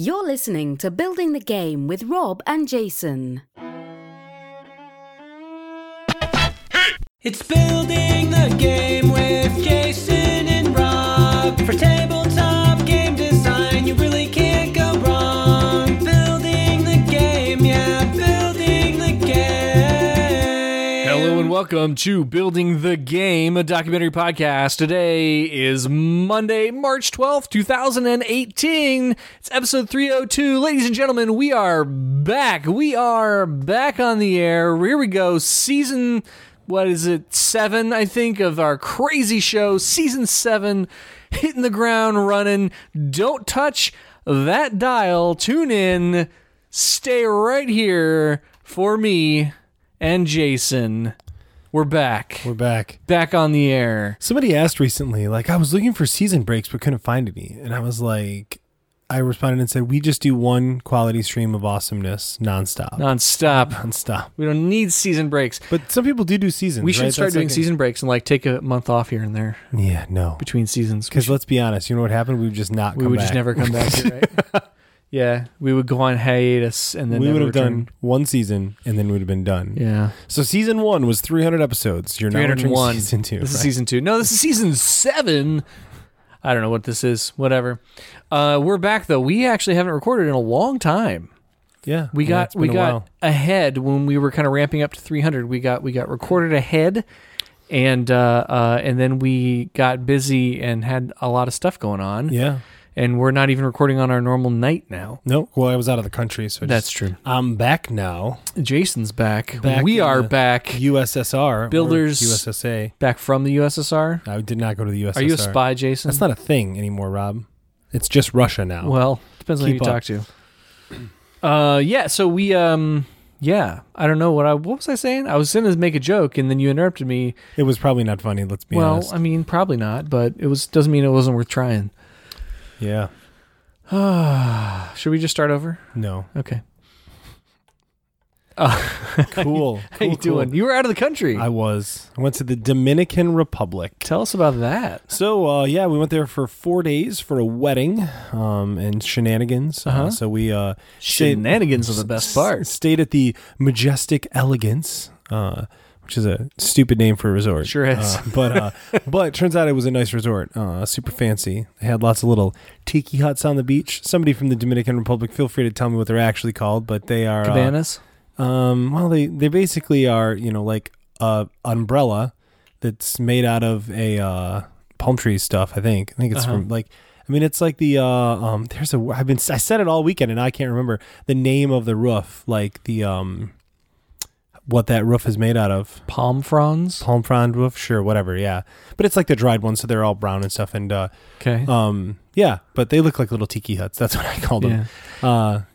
You're listening to Building the Game with Rob and Jason. It's Building the Game with Jason and Rob. For tabletop game design, you really can't go wrong. Building the Game, yeah, Building the Game. Hello and welcome to Building the Game, a documentary podcast. Today is Monday, March 12th, 2018. It's episode 302. Ladies and gentlemen, we are back. We are back on the air. Here we go. Season... what is it, 7, I think, of our crazy show, season 7, hitting the ground running. Don't touch that dial. Tune in. Stay right here for me and Jason. We're back. We're back. Back on the air. Somebody asked recently, like, I was looking for season breaks but couldn't find any. And I was like... I responded and said, we just do one quality stream of awesomeness nonstop. We don't need season breaks. But some people do seasons, we should right? start That's doing like season breaks and like take a month off here and there. Yeah, no. Between seasons. Because let's be honest, you know what happened? We would just not come back. We would just never come back here, right? Yeah, we would go on hiatus and then we would have done one season and then we would have been done. Yeah. So season 1 was 300 episodes. You're not returning season 2. This is season 2. No, this is season 7. I don't know what this is. Whatever. We're back though. We actually haven't recorded in a long time. Yeah. We got ahead when we were kind of ramping up to 300. We got recorded ahead and then we got busy and had a lot of stuff going on. Yeah. And we're not even recording on our normal night now. Nope. Well, I was out of the country, so that's true. I'm back now. Jason's back. We are back. USSR. Builders. USSA. Back from the USSR. I did not go to the USSR. Are you a spy, Jason? That's not a thing anymore, Rob. It's just Russia now. Well, depends on who you talk to. Yeah. So we. Yeah. I don't know what was I saying? I was going to make a joke, and then you interrupted me. It was probably not funny. Let's be honest. Well, I mean, probably not, but it was. Doesn't mean it wasn't worth trying. Yeah. Should we just start over? No. Okay. Cool. How you doing? You were out of the country. I was. I went to the Dominican Republic. Tell us about that. So, yeah, we went there for 4 days for a wedding and shenanigans. So we... shenanigans was the best part. Stayed at the Majestic Elegance, which is a stupid name for a resort. Sure is. But it turns out it was a nice resort, super fancy. They had lots of little tiki huts on the beach. Somebody from the Dominican Republic, feel free to tell me what they're actually called, but they are... cabanas? Well, they basically are, you know, like an umbrella that's made out of a palm tree stuff, I think. I think it's from, like... I mean, it's like the, I said it all weekend and I can't remember the name of the roof, like the... what that roof is made out of. Palm fronds? Palm frond roof, sure, whatever, yeah. But it's like the dried ones, so they're all brown and stuff. And okay. Yeah, but they look like little tiki huts. That's what I called them.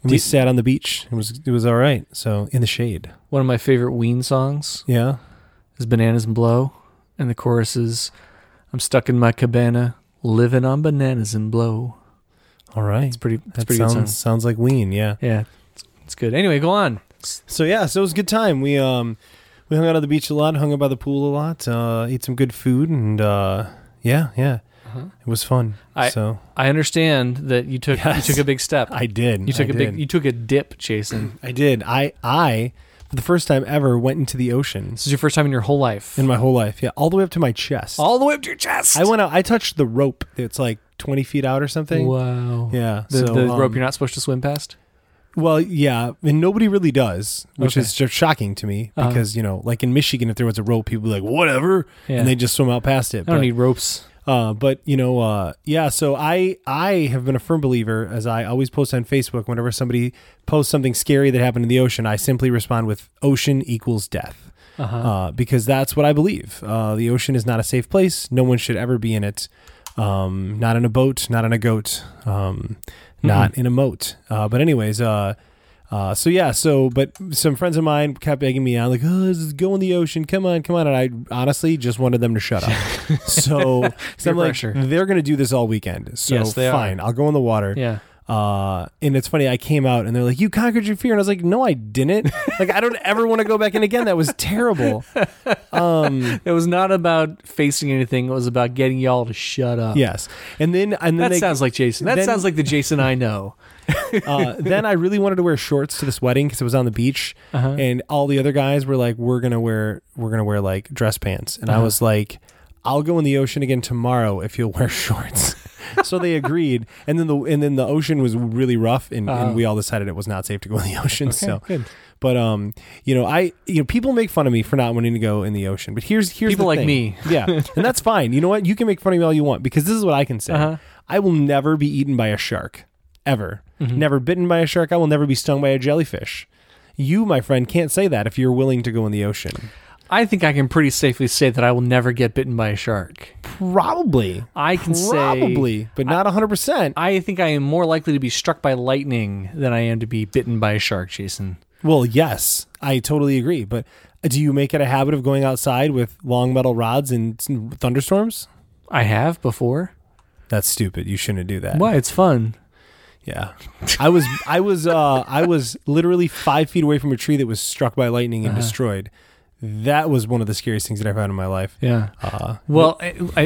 We sat on the beach. It was all right, so in the shade. One of my favorite Ween songs is Bananas and Blow, and the chorus is, I'm stuck in my cabana, living on bananas and blow. All right. It's pretty good song. Sounds like Ween, yeah. Yeah, it's good. Anyway, go on. So yeah, so it was a good time. We hung out on the beach a lot, hung out by the pool a lot, ate some good food, and it was fun. I understand that you took you took a big step. I did. You took a dip, Jason. I did. I for the first time ever went into the ocean. This is your first time in your whole life. In my whole life, yeah, all the way up to my chest. All the way up to your chest. I went out. I touched the rope. It's like 20 feet out or something. Wow. Yeah. The rope you're not supposed to swim past. Well, yeah, and nobody really does, which is just shocking to me because, you know, like in Michigan, if there was a rope, people would be like, whatever, and they just swim out past it. I don't need ropes. But, you know, so I have been a firm believer, as I always post on Facebook, whenever somebody posts something scary that happened in the ocean, I simply respond with ocean equals death because that's what I believe. The ocean is not a safe place. No one should ever be in it. Not in a boat, not on a goat, not in a moat. But anyways, but some friends of mine kept begging me on, like, go in the ocean, come on. And I honestly just wanted them to shut up. so I'm like, they're going to do this all weekend. So yes, fine, I'll go in the water. Yeah. And it's funny, I came out and they're like, you conquered your fear. And I was like, no, I didn't. Like, I don't ever want to go back in again. That was terrible. It was not about facing anything. It was about getting y'all to shut up. Yes. And then that sounds like Jason. That sounds like the Jason I know. Then I really wanted to wear shorts to this wedding because it was on the beach, and all the other guys were like, we're gonna wear like dress pants, and I was like, I'll go in the ocean again tomorrow if you'll wear shorts. So they agreed, and then the ocean was really rough, and we all decided it was not safe to go in the ocean. Okay, so good. But people make fun of me for not wanting to go in the ocean. But here's people the thing. Me, yeah, and that's fine. You know what? You can make fun of me all you want, because this is what I can say: I will never be eaten by a shark, ever. Mm-hmm. Never bitten by a shark. I will never be stung by a jellyfish. You, my friend, can't say that if you're willing to go in the ocean. I think I can pretty safely say that I will never get bitten by a shark. Probably, I can probably, but not 100%. I think I am more likely to be struck by lightning than I am to be bitten by a shark, Jason. Well, yes, I totally agree. But do you make it a habit of going outside with long metal rods in thunderstorms? I have before. That's stupid. You shouldn't do that. Why? It's fun. Yeah, I was literally 5 feet away from a tree that was struck by lightning and destroyed. That was one of the scariest things that I've had in my life. Yeah. Well,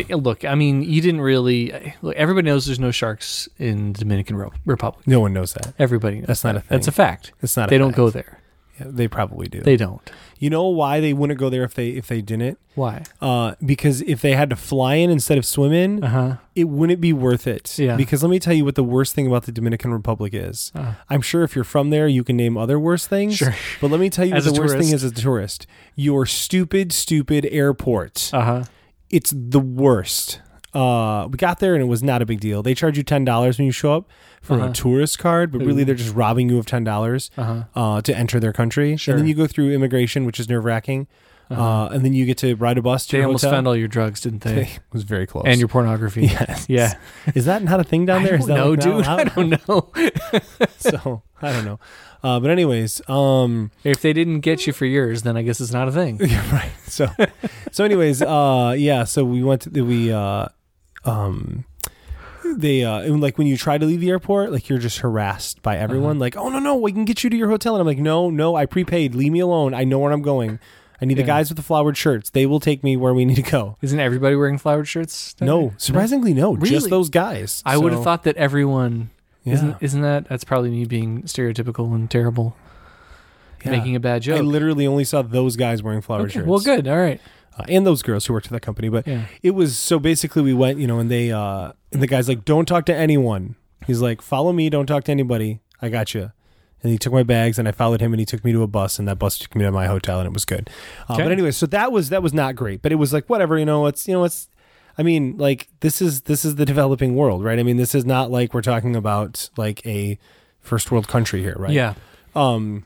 look, I mean, you didn't really... Look, everybody knows there's no sharks in the Dominican Republic. No one knows that. Everybody knows that's not a thing. That's a fact. It's not a fact. They don't go there. Yeah, they probably do. They don't. You know why they wouldn't go there if they didn't? Why? Because if they had to fly in instead of swim in, it wouldn't be worth it. Yeah. Because let me tell you what the worst thing about the Dominican Republic is. I'm sure if you're from there, you can name other worse things. Sure. But let me tell you what the worst thing is as a tourist. Your stupid airport. It's the worst. We got there and it was not a big deal. They charge you $10 when you show up for a tourist card, but really they're just robbing you of $10 to enter their country. Sure. And then you go through immigration, which is nerve-wracking. And then you get to ride a bus to your hotel. They almost found all your drugs, didn't they? It was very close. And your pornography. Yes. Yeah. Is that not a thing down there? I don't know, dude. So, I don't know. But anyways. If they didn't get you for yours, then I guess it's not a thing. Right. So anyways, so we went to like when you try to leave the airport, like you're just harassed by everyone. Like, oh, no, we can get you to your hotel. And I'm like, no, I prepaid. Leave me alone. I know where I'm going. I need the guys with the flowered shirts. They will take me where we need to go. Isn't everybody wearing flowered shirts? No, surprisingly, no. Really? Just those guys. I would have thought that everyone. Yeah. Isn't that's probably me being stereotypical and terrible, making a bad joke. I literally only saw those guys wearing flowered shirts. Well, good. All right. And those girls who worked for that company, but it was so basically we went, and they and the guy's like, don't talk to anyone. He's like, follow me, don't talk to anybody. I got you. And he took my bags, and I followed him, and he took me to a bus, and that bus took me to my hotel, and it was good. But anyway, so that was not great, but it was like whatever, it's. I mean, like this is the developing world, right? I mean, this is not like we're talking about like a first world country here, right? Yeah. Though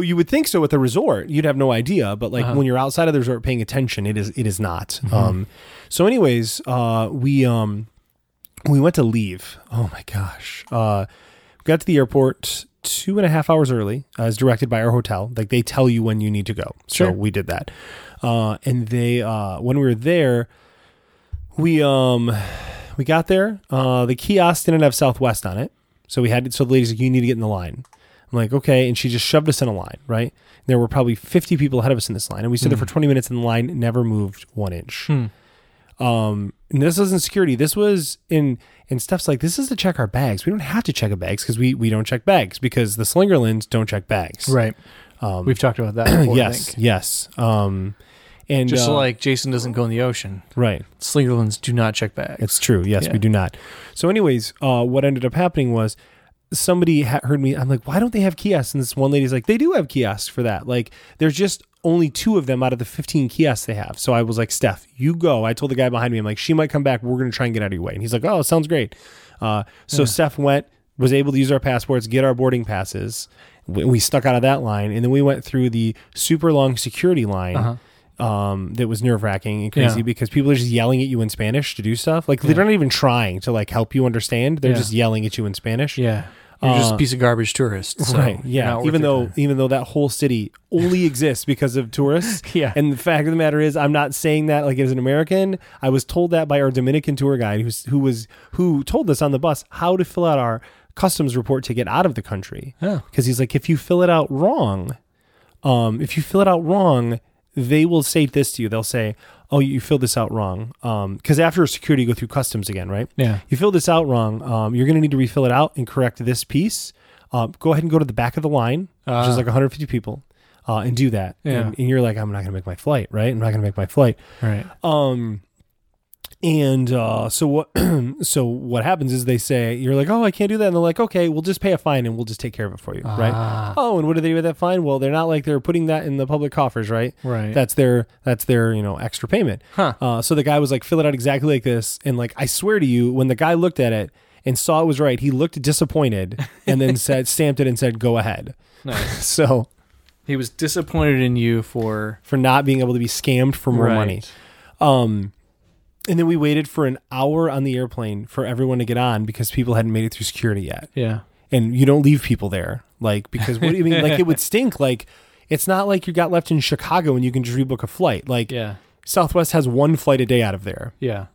you would think so at the resort, you'd have no idea, but like when you're outside of the resort paying attention, it is not. Mm-hmm. So, anyways, we went to leave. Oh my gosh, got to the airport 2.5 hours early, as directed by our hotel. Like they tell you when you need to go. Sure. So we did that. And they, when we were there, we got there, the kiosk didn't have Southwest on it. So the lady's like, you need to get in the line. I'm like, okay. And she just shoved us in a line, right? And there were probably 50 people ahead of us in this line. And we stood there for 20 minutes and the line never moved 1 inch. And this wasn't security. This was in stuff's like, this is to check our bags. We don't have to check our bags because we don't check bags because the Slingerlands don't check bags. Right. We've talked about that before, yes, I think. Yes. And just like Jason doesn't go in the ocean. Right. Slingerlands do not check bags. It's true. Yes, we do not. So anyways, what ended up happening was somebody heard me. I'm like, why don't they have kiosks? And this one lady's like, they do have kiosks for that. Like there's just only 2 of them out of the 15 kiosks they have. So I was like, Steph, you go. I told the guy behind me, I'm like, she might come back. We're going to try and get out of your way. And he's like, oh, sounds great. Steph went, was able to use our passports, get our boarding passes. We stuck out of that line. And then we went through the super long security line. That was nerve-wracking and crazy because people are just yelling at you in Spanish to do stuff. Like they're not even trying to like help you understand. They're just yelling at you in Spanish. Yeah. You're just a piece of garbage tourist. So right. Yeah. Even though that whole city only exists because of tourists. Yeah. And the fact of the matter is, I'm not saying that like as an American. I was told that by our Dominican tour guide who told us on the bus how to fill out our customs report to get out of the country. Yeah. Because he's like, if you fill it out wrong, they will say this to you. They'll say, oh, you filled this out wrong. Because after security, you go through customs again, right? Yeah. You filled this out wrong. You're going to need to refill it out and correct this piece. Go ahead and go to the back of the line, which is like 150 people, and do that. Yeah. And you're like, I'm not going to make my flight, right? I'm not going to make my flight. Right. And so what happens is they say, you're like, oh, I can't do that. And they're like, okay, we'll just pay a fine and we'll just take care of it for you, right? Oh, and what do they do with that fine? Well, they're not like they're putting that in the public coffers, right? Right. That's their extra payment. Huh. So the guy was like, fill it out exactly like this. And like, I swear to you, when the guy looked at it and saw it was right, he looked disappointed and then stamped it and said, go ahead. Nice. So he was disappointed in you for not being able to be scammed for more money. And then we waited for an hour on the airplane for everyone to get on because people hadn't made it through security yet. Yeah. And you don't leave people there. Like, because what do you mean? Like, it would stink. Like, it's not like you got left in Chicago and you can just rebook a flight. Like, yeah. Southwest has one flight a day out of there. Yeah.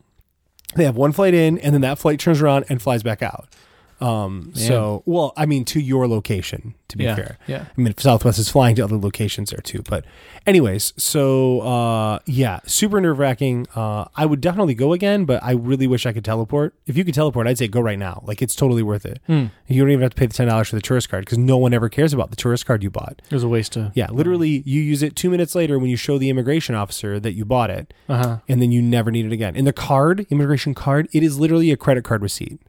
They have one flight in and then that flight turns around and flies back out. To your location, to be fair. Yeah. I mean, Southwest is flying to other locations there too, but anyways, so, super nerve wracking. I would definitely go again, but I really wish I could teleport. If you could teleport, I'd say go right now. Like, it's totally worth it. Mm. You don't even have to pay the $10 for the tourist card because no one ever cares about the tourist card you bought. It was a waste of. Yeah. Literally you use it 2 minutes later when you show the immigration officer that you bought it and then you never need it again. And the card, immigration card, it is literally a credit card receipt.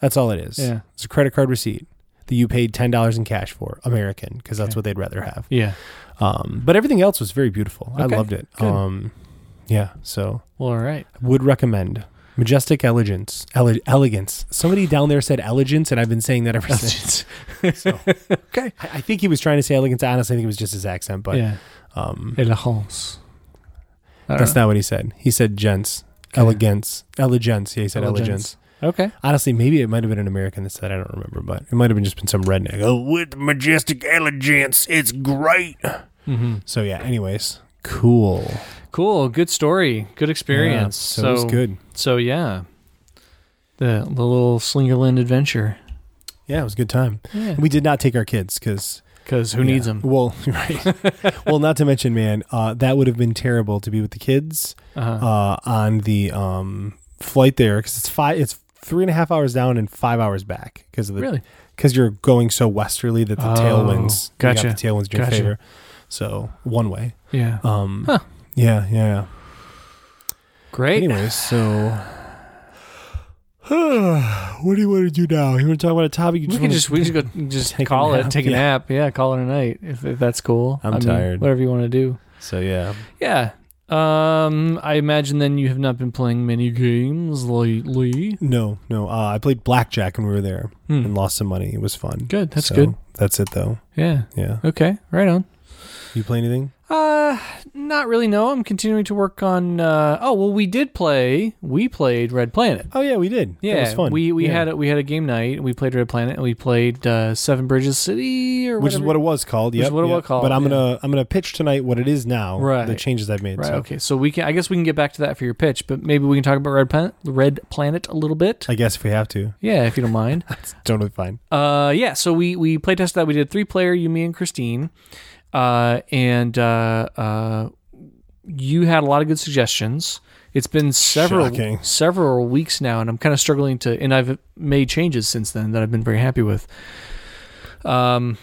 That's all it is. Yeah. It's a credit card receipt that you paid $10 in cash for, American, because that's what they'd rather have. Yeah. But everything else was very beautiful. Okay. I loved it. Good. All right. Would recommend Majestic Elegance. Elegance. Somebody down there said elegance, and I've been saying that ever since. So, okay. I think he was trying to say elegance. Honestly, I think it was just his accent, but... Yeah. Elegance. That's not what he said. He said gents. Okay. Elegance. Elegance. Yeah, he said elegance. Okay. Honestly, maybe it might have been an American that said, I don't remember, but it might have been just been some redneck. Oh, with Majestic Elegance, it's great. Mm-hmm. So yeah. Anyways, cool. Good story. Good experience. Yeah, so it was good. So yeah, the little Slingerland adventure. Yeah, it was a good time. Yeah. We did not take our kids because who needs them? Well, right. Well, not to mention, man, that would have been terrible to be with the kids on the flight there because it's 3.5 hours down and 5 hours back because of the because you're going so westerly that the tailwinds got the tailwinds in your favor, so one way. Great. Anyways, so what do you want to do now? You want to talk about a topic? We can just call it a nap. Yeah, call it a night if that's cool. I'm tired. Whatever you want to do. So yeah. I imagine then you have not been playing many games lately. No. I played blackjack when we were there and lost some money. It was fun. Good. That's good. That's it though. Yeah. Okay. Right on. You play anything? Not really. No, I'm continuing to work on, we played Red Planet. Oh yeah, we did. Yeah. It was fun. We had a game night and we played Red Planet and we played, Seven Bridges City or whatever. Which is what it was called. Yeah. But I'm going to pitch tonight what it is now. Right. The changes I've made. Right. So. Okay. So I guess we can get back to that for your pitch, but maybe we can talk about Red Planet a little bit. I guess if we have to. Yeah. If you don't mind. That's totally fine. Yeah. So we play tested that. We did 3-player, you, me, and Christine. You had a lot of good suggestions. It's been several weeks now, and I'm kind of struggling and I've made changes since then that I've been very happy with. So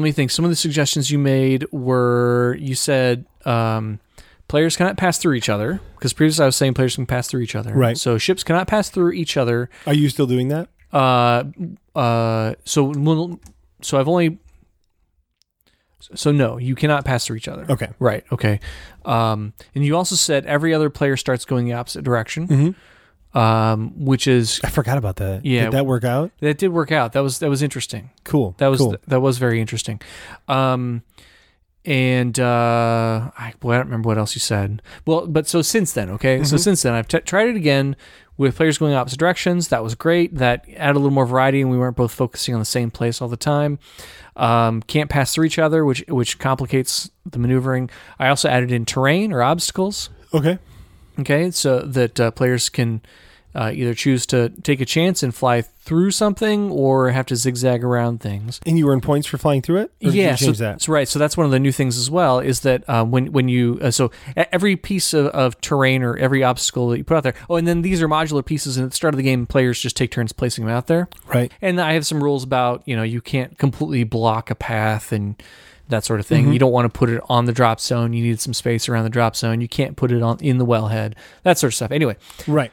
many things. Some of the suggestions you made were, you said, players cannot pass through each other, because previously I was saying players can pass through each other. Right. So ships cannot pass through each other. Are you still doing that? So no, you cannot pass through each other. Okay. Right. Okay. And you also said every other player starts going the opposite direction, which is... I forgot about that. Yeah. Did that work out? That did work out. That was interesting. Cool. That was very interesting. I don't remember what else you said. Well, but so since then, okay? Mm-hmm. So since then, I've tried it again with players going opposite directions. That was great. That added a little more variety, and we weren't both focusing on the same place all the time. Can't pass through each other, which complicates the maneuvering. I also added in terrain or obstacles. Okay. So that players can either choose to take a chance and fly through something or have to zigzag around things. And you earn points for flying through it? Or did you change that? That's right. So that's one of the new things as well, is that when you every piece of terrain or every obstacle that you put out there. Oh, and then these are modular pieces, and at the start of the game, players just take turns placing them out there. Right. And I have some rules about, you can't completely block a path and that sort of thing. Mm-hmm. You don't want to put it on the drop zone. You need some space around the drop zone. You can't put it in the wellhead, that sort of stuff. Anyway. Right.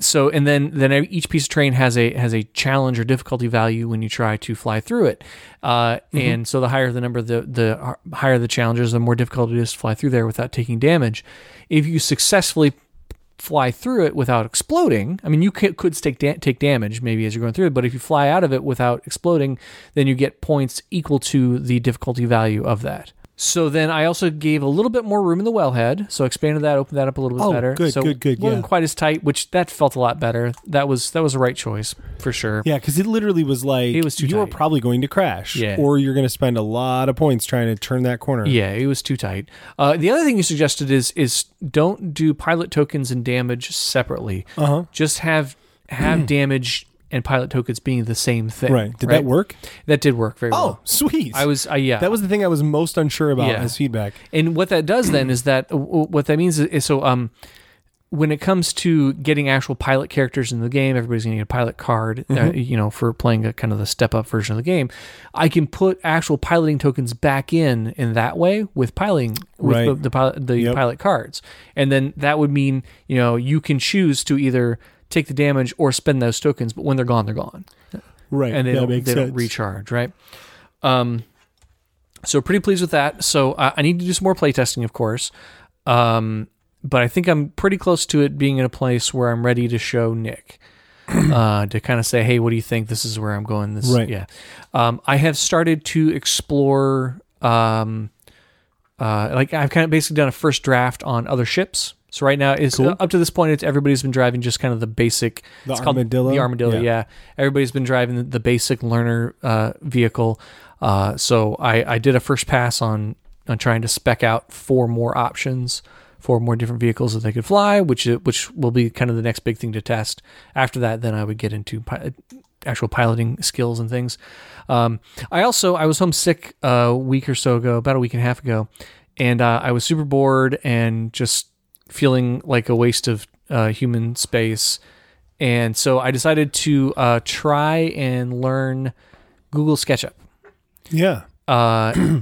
So, and then each piece of terrain has a challenge or difficulty value when you try to fly through it. Mm-hmm. And so the higher the number, the higher the challenges, the more difficult it is to fly through there without taking damage. If you successfully fly through it without exploding, I mean, you could take damage maybe as you're going through it, but if you fly out of it without exploding, then you get points equal to the difficulty value of that. So then I also gave a little bit more room in the wellhead, so expanded that, opened that up a little bit better. Good. Wasn't quite as tight, which that felt a lot better. That was the right choice for sure. Yeah, because it literally was like it was too tight. You were probably going to crash, or you're going to spend a lot of points trying to turn that corner. Yeah, it was too tight. The other thing you suggested is don't do pilot tokens and damage separately. Just have damage and pilot tokens being the same thing. Right. Did that work? That did work very well. Oh, sweet. I was, That was the thing I was most unsure about as feedback. And what that does then is that, what that means is, so when it comes to getting actual pilot characters in the game, everybody's going to get a pilot card, for playing kind of the step-up version of the game. I can put actual piloting tokens back in that way with the pilot cards. And then that would mean, you can choose to either take the damage or spend those tokens, but when they're gone, they're gone. Right. And they don't recharge, right? So pretty pleased with that. So I need to do some more playtesting, of course. But I think I'm pretty close to it being in a place where I'm ready to show Nick to kind of say, hey, what do you think? This is where I'm going. I have started to explore, I've kind of basically done a first draft on other ships. So right now, up to this point, everybody's been driving just kind of the basic... It's called the Armadillo, yeah. Everybody's been driving the basic learner vehicle. So I did a first pass on trying to spec out four more different vehicles that they could fly, which will be kind of the next big thing to test. After that, then I would get into actual piloting skills and things. I was homesick about a week and a half ago, and I was super bored and just... feeling like a waste of human space. And so I decided to try and learn Google SketchUp. Yeah.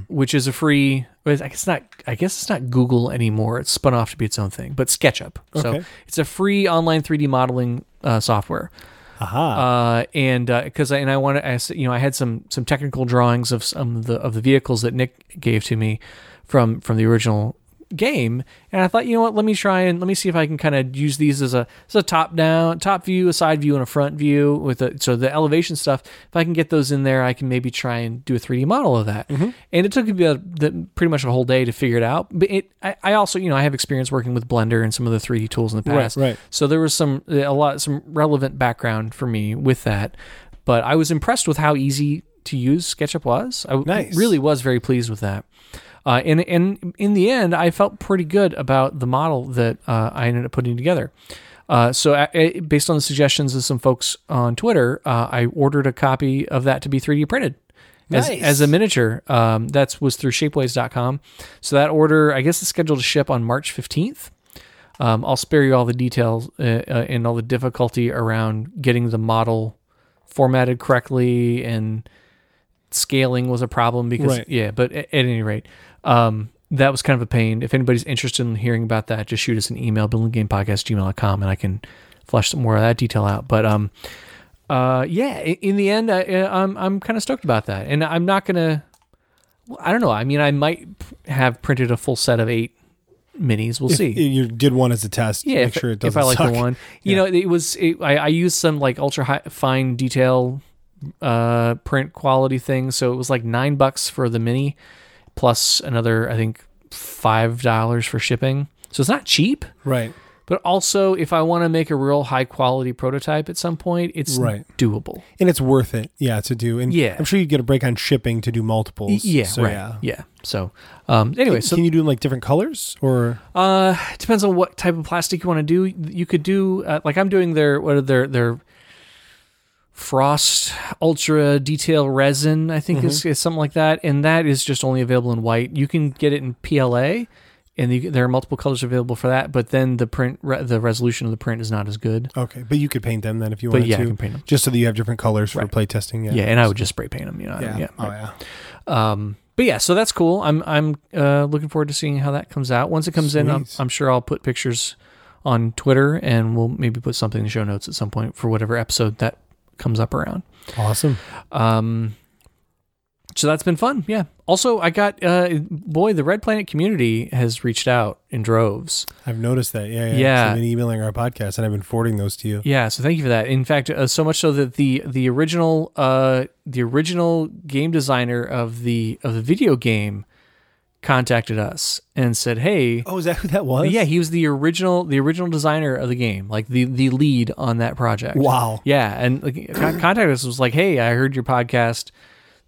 Which is a free... I guess it's not Google anymore. It's spun off to be its own thing, but SketchUp. Okay. So it's a free online 3D modeling software. Aha. And because I had some technical drawings of some of the vehicles that Nick gave to me from the original game, and I thought, you know what, let me see if I can kind of use these as a top view, a side view, and a front view so the elevation stuff, if I can get those in there, I can maybe try and do a 3D model of that. Mm-hmm. And it took me pretty much a whole day to figure it out. But I also, I have experience working with Blender and some of the 3D tools in the past. Right. So there was some relevant background for me with that. But I was impressed with how easy to use SketchUp was. I really was very pleased with that. And in the end, I felt pretty good about the model that I ended up putting together. So based on the suggestions of some folks on Twitter, I ordered a copy of that to be 3D printed as a miniature. That was through Shapeways.com. So that order, I guess, is scheduled to ship on March 15th. I'll spare you all the details and all the difficulty around getting the model formatted correctly, and scaling was a problem because but at any rate, that was kind of a pain. If anybody's interested in hearing about that, just shoot us an email, buildinggamepodcast@gmail.com, and I can flesh some more of that detail out. But in the end, I'm kind of stoked about that, and I'm not gonna. I don't know. I mean, I might have printed a full set of 8 minis. We'll see. You did one as a test. Yeah, make sure it doesn't. If I like suck. The one, I used some like ultra high, fine detail print quality thing, so it was like $9 for the mini plus another I think $5 for shipping, so it's not cheap, right? But also, if I want to make a real high-quality prototype at some point, it's doable. And it's worth it, to do. And I'm sure you'd get a break on shipping to do multiples. So, anyway. Can you do, like, different colors? Or depends on what type of plastic you want to do. You could do, like, I'm doing their Frost Ultra Detail Resin, I think, is something like that. And that is just only available in white. You can get it in PLA. And there are multiple colors available for that, but then the print, the resolution of the print is not as good. Okay, but you could paint them then if you wanted to. Yeah, you can paint them. Just so that you have different colors for playtesting. Yeah, and I would just spray paint them. But yeah, so that's cool. I'm looking forward to seeing how that comes out. Once it comes in, I'm sure I'll put pictures on Twitter, and we'll maybe put something in the show notes at some point for whatever episode that comes up around. Awesome. So that's been fun. Yeah. Also, I got, the Red Planet community has reached out in droves. I've noticed that. Yeah. So I've been emailing our podcast and I've been forwarding those to you. Yeah. So thank you for that. In fact, so much so that the original game designer of the video game contacted us and said, "Hey." Oh, is that who that was? Yeah. He was the original designer of the game, like the lead on that project. Wow. Yeah. And contacted us, was like, "Hey, I heard your podcast.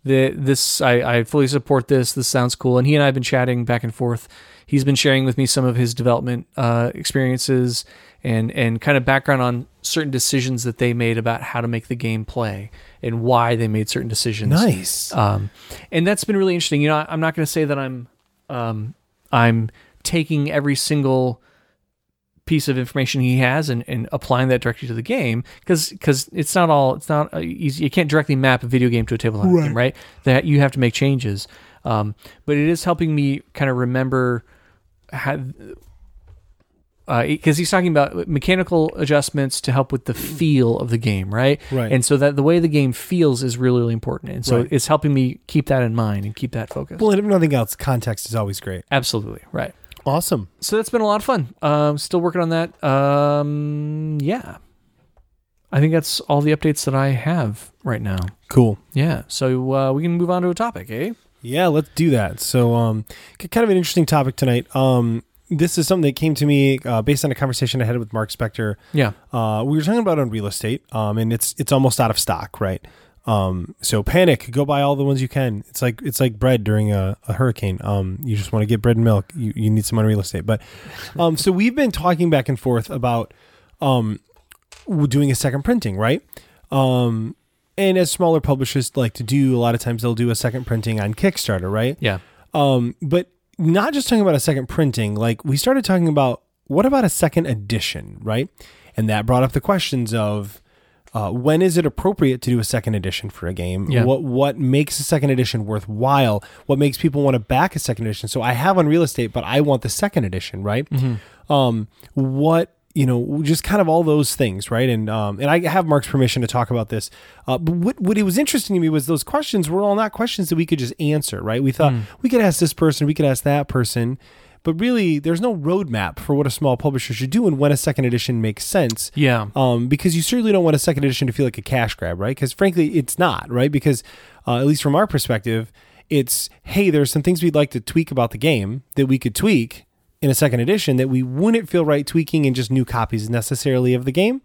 I fully support this. This sounds cool." And he and I have been chatting back and forth. He's been sharing with me some of his development experiences and kind of background on certain decisions that they made about how to make the game play and why they made certain decisions. Nice. And that's been really interesting. You know, I'm not going to say that I'm taking every single piece of information he has and applying that directly to the game, because it's not easy. You can't directly map a video game to a tabletop game, right? That you have to make changes. But it is helping me kind of remember how, because he's talking about mechanical adjustments to help with the feel of the game, right? And so that the way the game feels is really, really important. And so it's helping me keep that in mind and keep that focused. Well, if nothing else, context is always great. Absolutely, right. Awesome. So that's been a lot of fun. Still working on that. Yeah. I think that's all the updates that I have right now. Cool. Yeah. So we can move on to a topic, eh? Yeah, let's do that. So kind of an interesting topic tonight. This is something that came to me based on a conversation I had with Mark Spector. Yeah. We were talking about Unreal Estate, and it's almost out of stock, right? So panic, go buy all the ones you can. It's like bread during a hurricane. You just want to get bread and milk. You need some Unreal Estate. But, so we've been talking back and forth about, doing a second printing, right? And as smaller publishers like to do, a lot of times they'll do a second printing on Kickstarter, right? Yeah. But not just talking about a second printing, like we started talking about, what about a second edition, right? And that brought up the questions of, when is it appropriate to do a second edition for a game? Yeah. What makes a second edition worthwhile? What makes people want to back a second edition? So I have Unreal Estate, but I want the second edition, right? Mm-hmm. Just kind of all those things, right? And I have Mark's permission to talk about this. But what it was interesting to me was those questions were all not questions that we could just answer, right? We thought we could ask this person, we could ask that person. But really, there's no roadmap for what a small publisher should do and when a second edition makes sense. Yeah. Because you certainly don't want a second edition to feel like a cash grab, right? Because frankly, it's not, right? Because at least from our perspective, it's, hey, there's some things we'd like to tweak about the game that we could tweak in a second edition that we wouldn't feel right tweaking in just new copies necessarily of the game.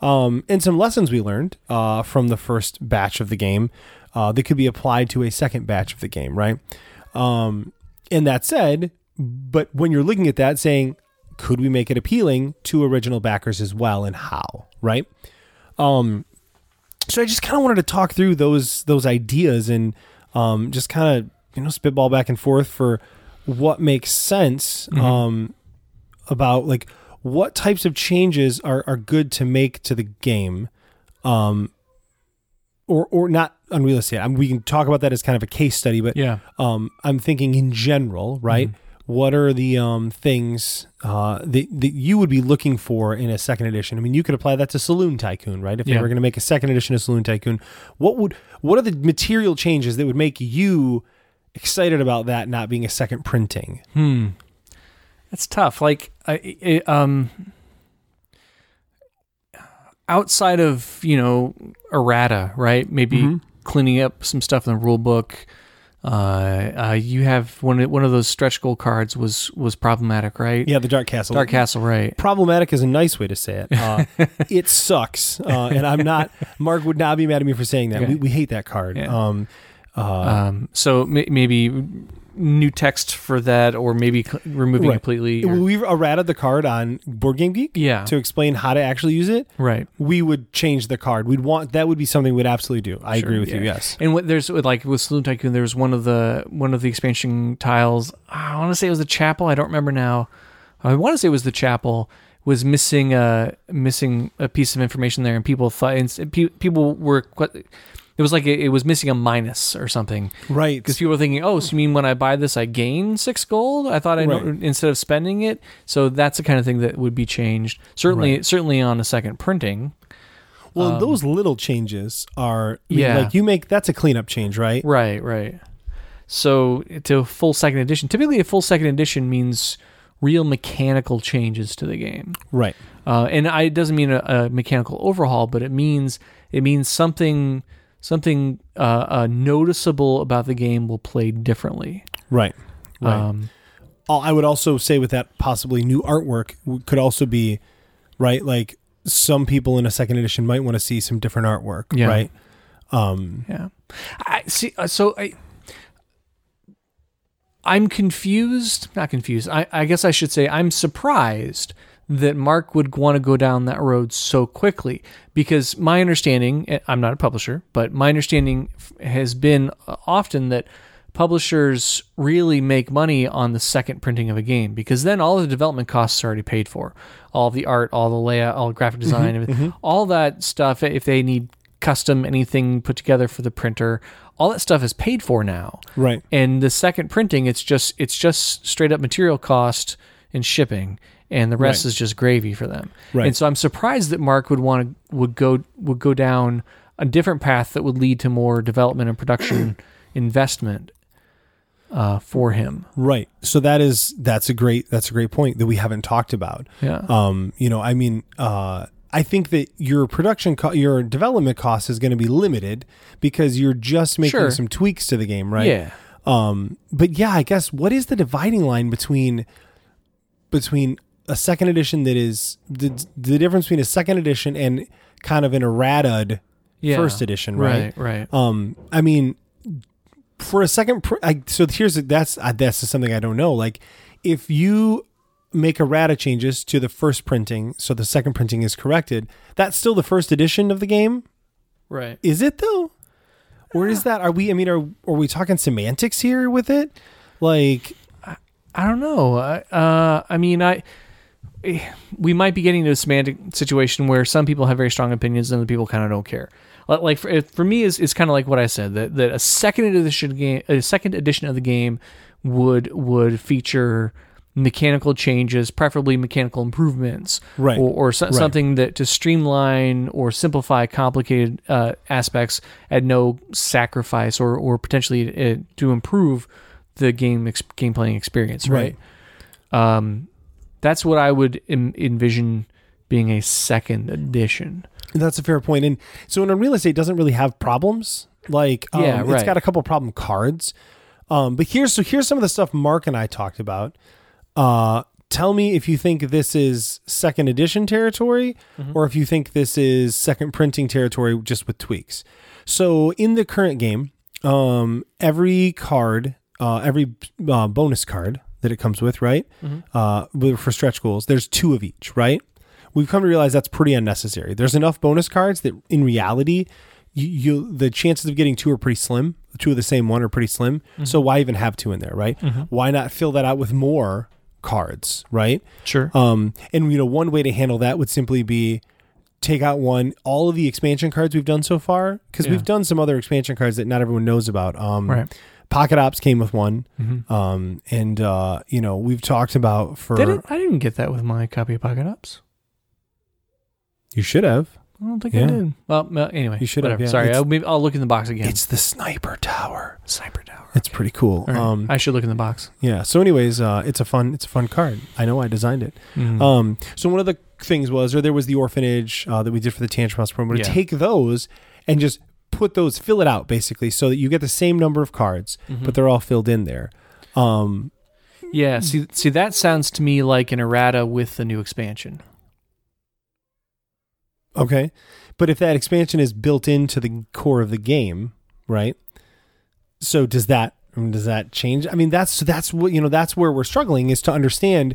And some lessons we learned from the first batch of the game that could be applied to a second batch of the game, right? And that said... But when you're looking at that, saying, could we make it appealing to original backers as well, and how, right? So I just kind of wanted to talk through those ideas and just kind of spitball back and forth for what makes sense about like what types of changes are good to make to the game, or not. Unreal Estate. We can talk about that as kind of a case study, but I'm thinking in general, right? Mm-hmm. What are the things that you would be looking for in a second edition? I mean, you could apply that to Saloon Tycoon, right? If they were going to make a second edition of Saloon Tycoon, what are the material changes that would make you excited about that not being a second printing? That's tough. Like, outside of errata, right? Maybe cleaning up some stuff in the rule book, You have one of those stretch goal cards was problematic, right? Yeah, the Dark Castle. Dark Castle, right. Problematic is a nice way to say it. It sucks. And I'm not, Mark would not be mad at me for saying that. Okay. We hate that card. Yeah. So maybe new text for that, or maybe removing right. completely. Or... We've errated the card on Board Game Geek to explain how to actually use it. Right. We would change the card. We'd want, that would be something we'd absolutely do. I agree with you. Yes. And what there's like with Saloon Tycoon, there was one of the expansion tiles. I want to say it was the chapel. I don't remember now. I want to say it was the chapel was missing a piece of information there. And people thought, and people were, it was like it was missing a minus or something. Right. Because people were thinking, oh, so you mean when I buy this, I gain 6 gold? I thought instead of spending it. So that's the kind of thing that would be changed. Certainly on a second printing. Well, those little changes are, like you make, that's a cleanup change, right? Right. So to a full second edition, typically a full second edition means real mechanical changes to the game. Right. And it doesn't mean a mechanical overhaul, but it means something... noticeable about the game will play differently. Right. I would also say with that, possibly new artwork could also be, right? Like some people in a second edition might want to see some different artwork, right? I see. So I'm confused. Not confused. I guess I should say I'm surprised that Mark would want to go down that road so quickly, because my understanding, I'm not a publisher, but my understanding has been often that publishers really make money on the second printing of a game, because then all the development costs are already paid for. All the art, all the layout, all the graphic design, all that stuff. If they need custom anything put together for the printer, all that stuff is paid for now. Right. And the second printing, it's just straight up material cost and shipping, and the rest is just gravy for them. Right. And so I'm surprised that Mark would go down a different path that would lead to more development and production investment for him. Right. So that's a great point that we haven't talked about. Yeah. I think that your your development cost is going to be limited because you're just making some tweaks to the game, right? Yeah. I guess what is the dividing line between a second edition that is the difference between a second edition and kind of an errata first edition, right? Right. I mean, for a second, that's something I don't know. Like, if you make errata changes to the first printing, so the second printing is corrected, that's still the first edition of the game, right? Is it though, or is that? Are we? I mean, are we talking semantics here with it? Like, I don't know. We might be getting to a semantic situation where some people have very strong opinions and other people kind of don't care. Like for me, it's kind of like what I said, that a second edition of the game would feature mechanical changes, preferably mechanical improvements, right? Or something that to streamline or simplify complicated aspects at no sacrifice, or potentially to improve the game playing experience, right? That's what I would envision being a second edition. That's a fair point. And so in Unreal Estate, it doesn't really have problems. Like, it's got a couple problem cards. But here's some of the stuff Mark and I talked about. Tell me if you think this is second edition territory, or if you think this is second printing territory just with tweaks. So in the current game, every bonus card that it comes with, right? For stretch goals, there's 2 of each, right? We've come to realize that's pretty unnecessary. There's enough bonus cards that in reality, the chances of getting 2 are pretty slim. 2 of the same one are pretty slim. So why even have 2 in there, right? Why not fill that out with more cards, right? Sure. And one way to handle that would simply be take out all of the expansion cards we've done so far, because we've done some other expansion cards that not everyone knows about. Pocket Ops came with one, we've talked about for... I didn't get that with my copy of Pocket Ops. You should have. I don't think I did. Well, anyway, you should have. Sorry, I'll look in the box again. It's the Sniper Tower. It's pretty cool. Right. I should look in the box. Yeah. So, anyways, it's a fun card. I know I designed it. So one of the things was, there was the orphanage that we did for the Tantrum House program. To take those and just put those, fill it out basically so that you get the same number of cards, mm-hmm. but they're all filled in there. Yeah, see, that sounds to me like an errata with the new expansion. Okay, but if that expansion is built into the core of the game, right? So does that change? I mean, that's what, you know, that's where we're struggling is to understand.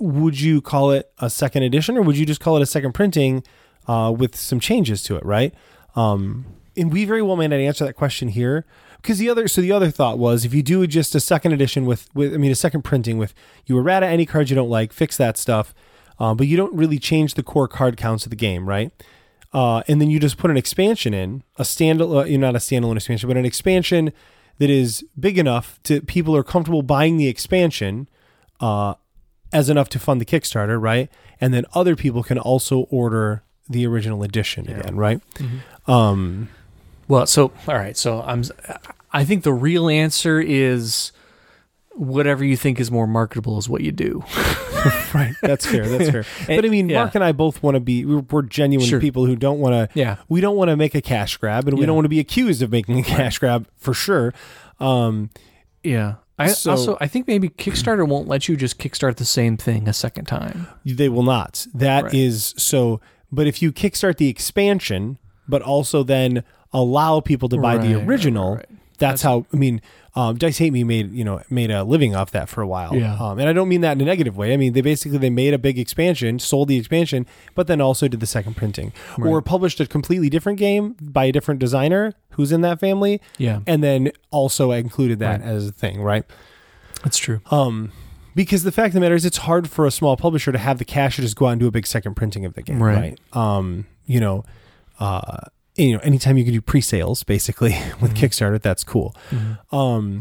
Would you call it a second edition, or would you just call it a second printing with some changes to it, right? And we very well may not answer that question here. Because the other thought was, if you do just a second edition a second printing with, you errata any cards you don't like, fix that stuff, but you don't really change the core card counts of the game, right? And then you just put an expansion in, not a standalone expansion, but an expansion that is big enough to people are comfortable buying the expansion as enough to fund the Kickstarter, right? And then other people can also order the original edition again, right? Mm-hmm. Well, so all right. So I think the real answer is whatever you think is more marketable is what you do. Right. That's fair. That's fair. But I mean, Mark and I both want to be. We're genuine people who don't want to. Yeah. We don't want to make a cash grab, and we don't want to be accused of making a cash grab for sure. Yeah. I think maybe Kickstarter won't let you just kickstart the same thing a second time. They will not. That is so. But if you kickstart the expansion, but also then allow people to buy the original. Right. That's how, I mean, Dice Hate Me made a living off that for a while. Yeah. And I don't mean that in a negative way. I mean, they made a big expansion, sold the expansion, but then also did the second printing or published a completely different game by a different designer who's in that family. Yeah. And then also included that as a thing. Right. That's true. Because the fact of the matter is it's hard for a small publisher to have the cash to just go out and do a big second printing of the game. Right. Anytime you can do pre-sales basically with Kickstarter, that's cool. Mm-hmm.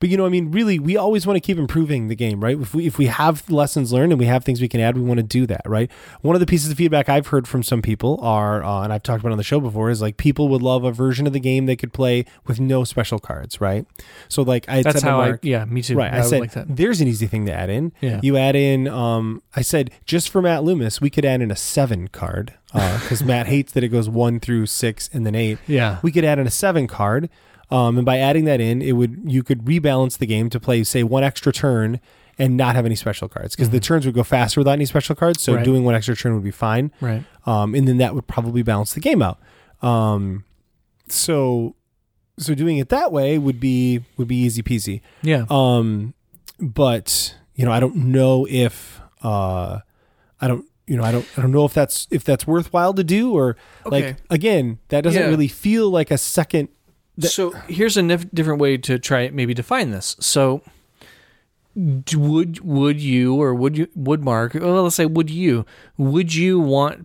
But really we always want to keep improving the game, right? If we have lessons learned and we have things we can add, we want to do that, right? One of the pieces of feedback I've heard from some people are, and I've talked about on the show before, is like people would love a version of the game they could play with no special cards, right? So like I that's said how Mark, I, yeah, me too. Right, I said like that. There's an easy thing to add in. Yeah. You add in, I said just for Matt Loomis, we could add in a 7 card. Because Matt hates that it goes 1 through 6 and then 8. Yeah, we could add in a 7 card, and by adding that in, you could rebalance the game to play say 1 extra turn and not have any special cards because the turns would go faster without any special cards. So doing 1 extra turn would be fine, right? And then that would probably balance the game out. So doing it that way would be easy peasy. Yeah. But I don't know if I don't know if that's worthwhile to do or like again that doesn't really feel like a second. So here's a different way to try maybe define this. So would you want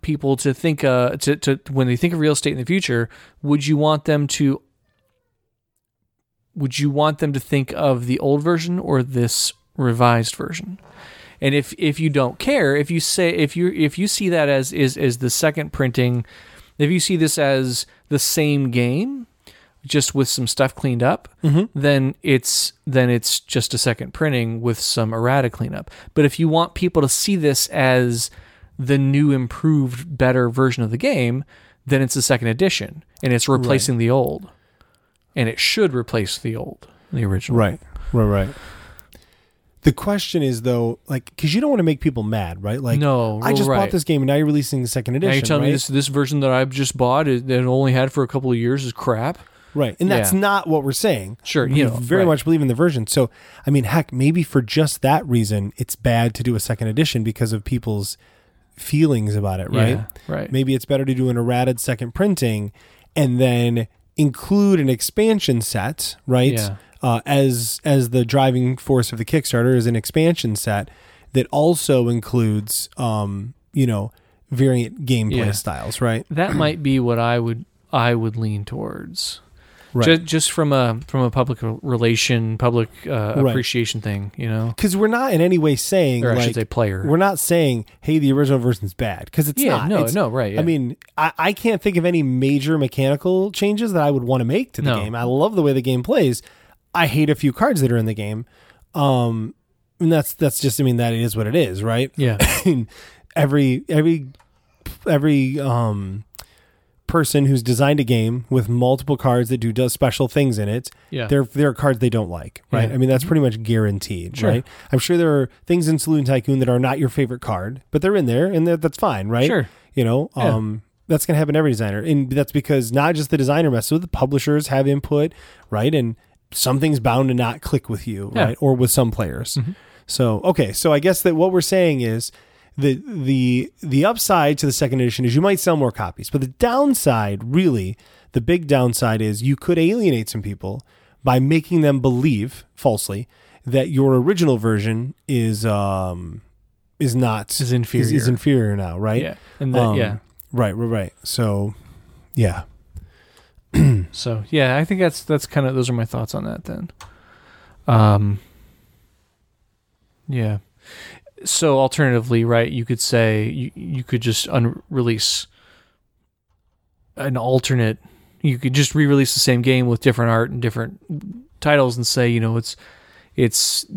people to think to when they think of real estate in the future, would you want them to think of the old version or this revised version? And if you don't care, if you see that as is the second printing, if you see this as the same game, just with some stuff cleaned up, then it's just a second printing with some errata cleanup. But if you want people to see this as the new, improved, better version of the game, then it's a second edition and it's replacing the old, and it should replace the original. Right. The question is though, like, because you don't want to make people mad, right? Like, no, I just bought this game and now you're releasing the second edition. Now you're telling me this version that I've just bought that I only had for a couple of years is crap, right? And that's not what we're saying. Sure, we very much believe in the version. So, I mean, heck, maybe for just that reason, it's bad to do a second edition because of people's feelings about it, right? Yeah, right. Maybe it's better to do an errated second printing and then include an expansion set, right? Yeah. As the driving force of the Kickstarter is an expansion set that also includes, variant gameplay styles, right? That might be what I would lean towards, right? Just from a public appreciation thing, Because we're not in any way saying, or I should say, player. We're not saying, hey, the original version's bad, because it's not. Yeah. I mean, I can't think of any major mechanical changes that I would want to make to the game. I love the way the game plays. I hate a few cards that are in the game. And that's just, that is what it is, right? Yeah. Every person who's designed a game with multiple cards that do special things in it, yeah, there are cards they don't like, right? Yeah. I mean, that's pretty much guaranteed, sure, right? I'm sure there are things in Saloon Tycoon that are not your favorite card, but they're in there, and that's fine, right? Sure. You know, that's going to happen to every designer. And that's because not just the designer messes with, the publishers have input, right? And something's bound to not click with you, yeah, right? Or with some players. Mm-hmm. So, okay. So I guess that what we're saying is the upside to the second edition is you might sell more copies, but the downside, really, the big downside is you could alienate some people by making them believe falsely that your original version is inferior now, right? Yeah. And that, Right. So, yeah. So, yeah, I think that's kind of, those are my thoughts on that then. Yeah. So alternatively, right, you could say you could just release an alternate, you could just re-release the same game with different art and different titles and say, you know, it's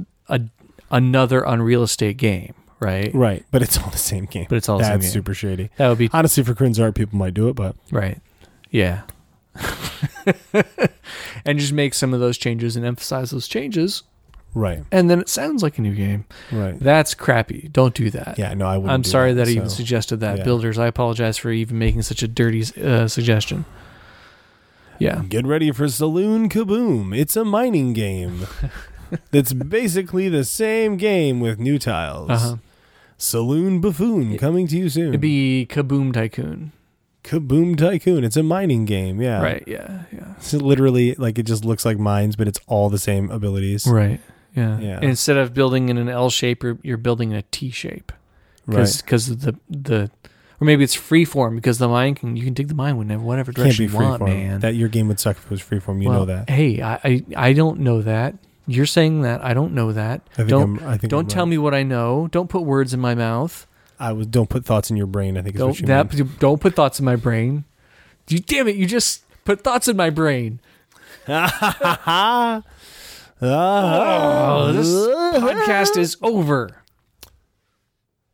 another Unreal Estate game. Right. But it's all the same game. That's super shady. That would be honestly for cringe art. People might do it, but right, yeah, and just make some of those changes and emphasize those changes. Right, and then it sounds like a new game. Right, that's crappy. Don't do that. Yeah, no, I wouldn't. I'm sorry that I even suggested that, yeah, builders. I apologize for even making such a dirty suggestion. Yeah, get ready for Saloon Kaboom. It's a mining game. That's basically the same game with new tiles. Uh-huh. Saloon Buffoon coming to you soon. It'd be Kaboom Tycoon. It's a mining game. Yeah. Right. Yeah. Yeah. It's literally like it just looks like mines, but it's all the same abilities. Right. Yeah. Yeah. And instead of building in an L shape, you're building in a T shape. Right. Because the or maybe it's freeform because the mine you can take the mine whatever direction you want, man. That your game would suck if it was freeform. You know that. Hey, I don't know that. You're saying that. I don't know that. Don't tell me what I know. Don't put words in my mouth. Don't put thoughts in your brain, I think is what you mean. Don't put thoughts in my brain. Damn it, you just put thoughts in my brain. Oh, this podcast is over.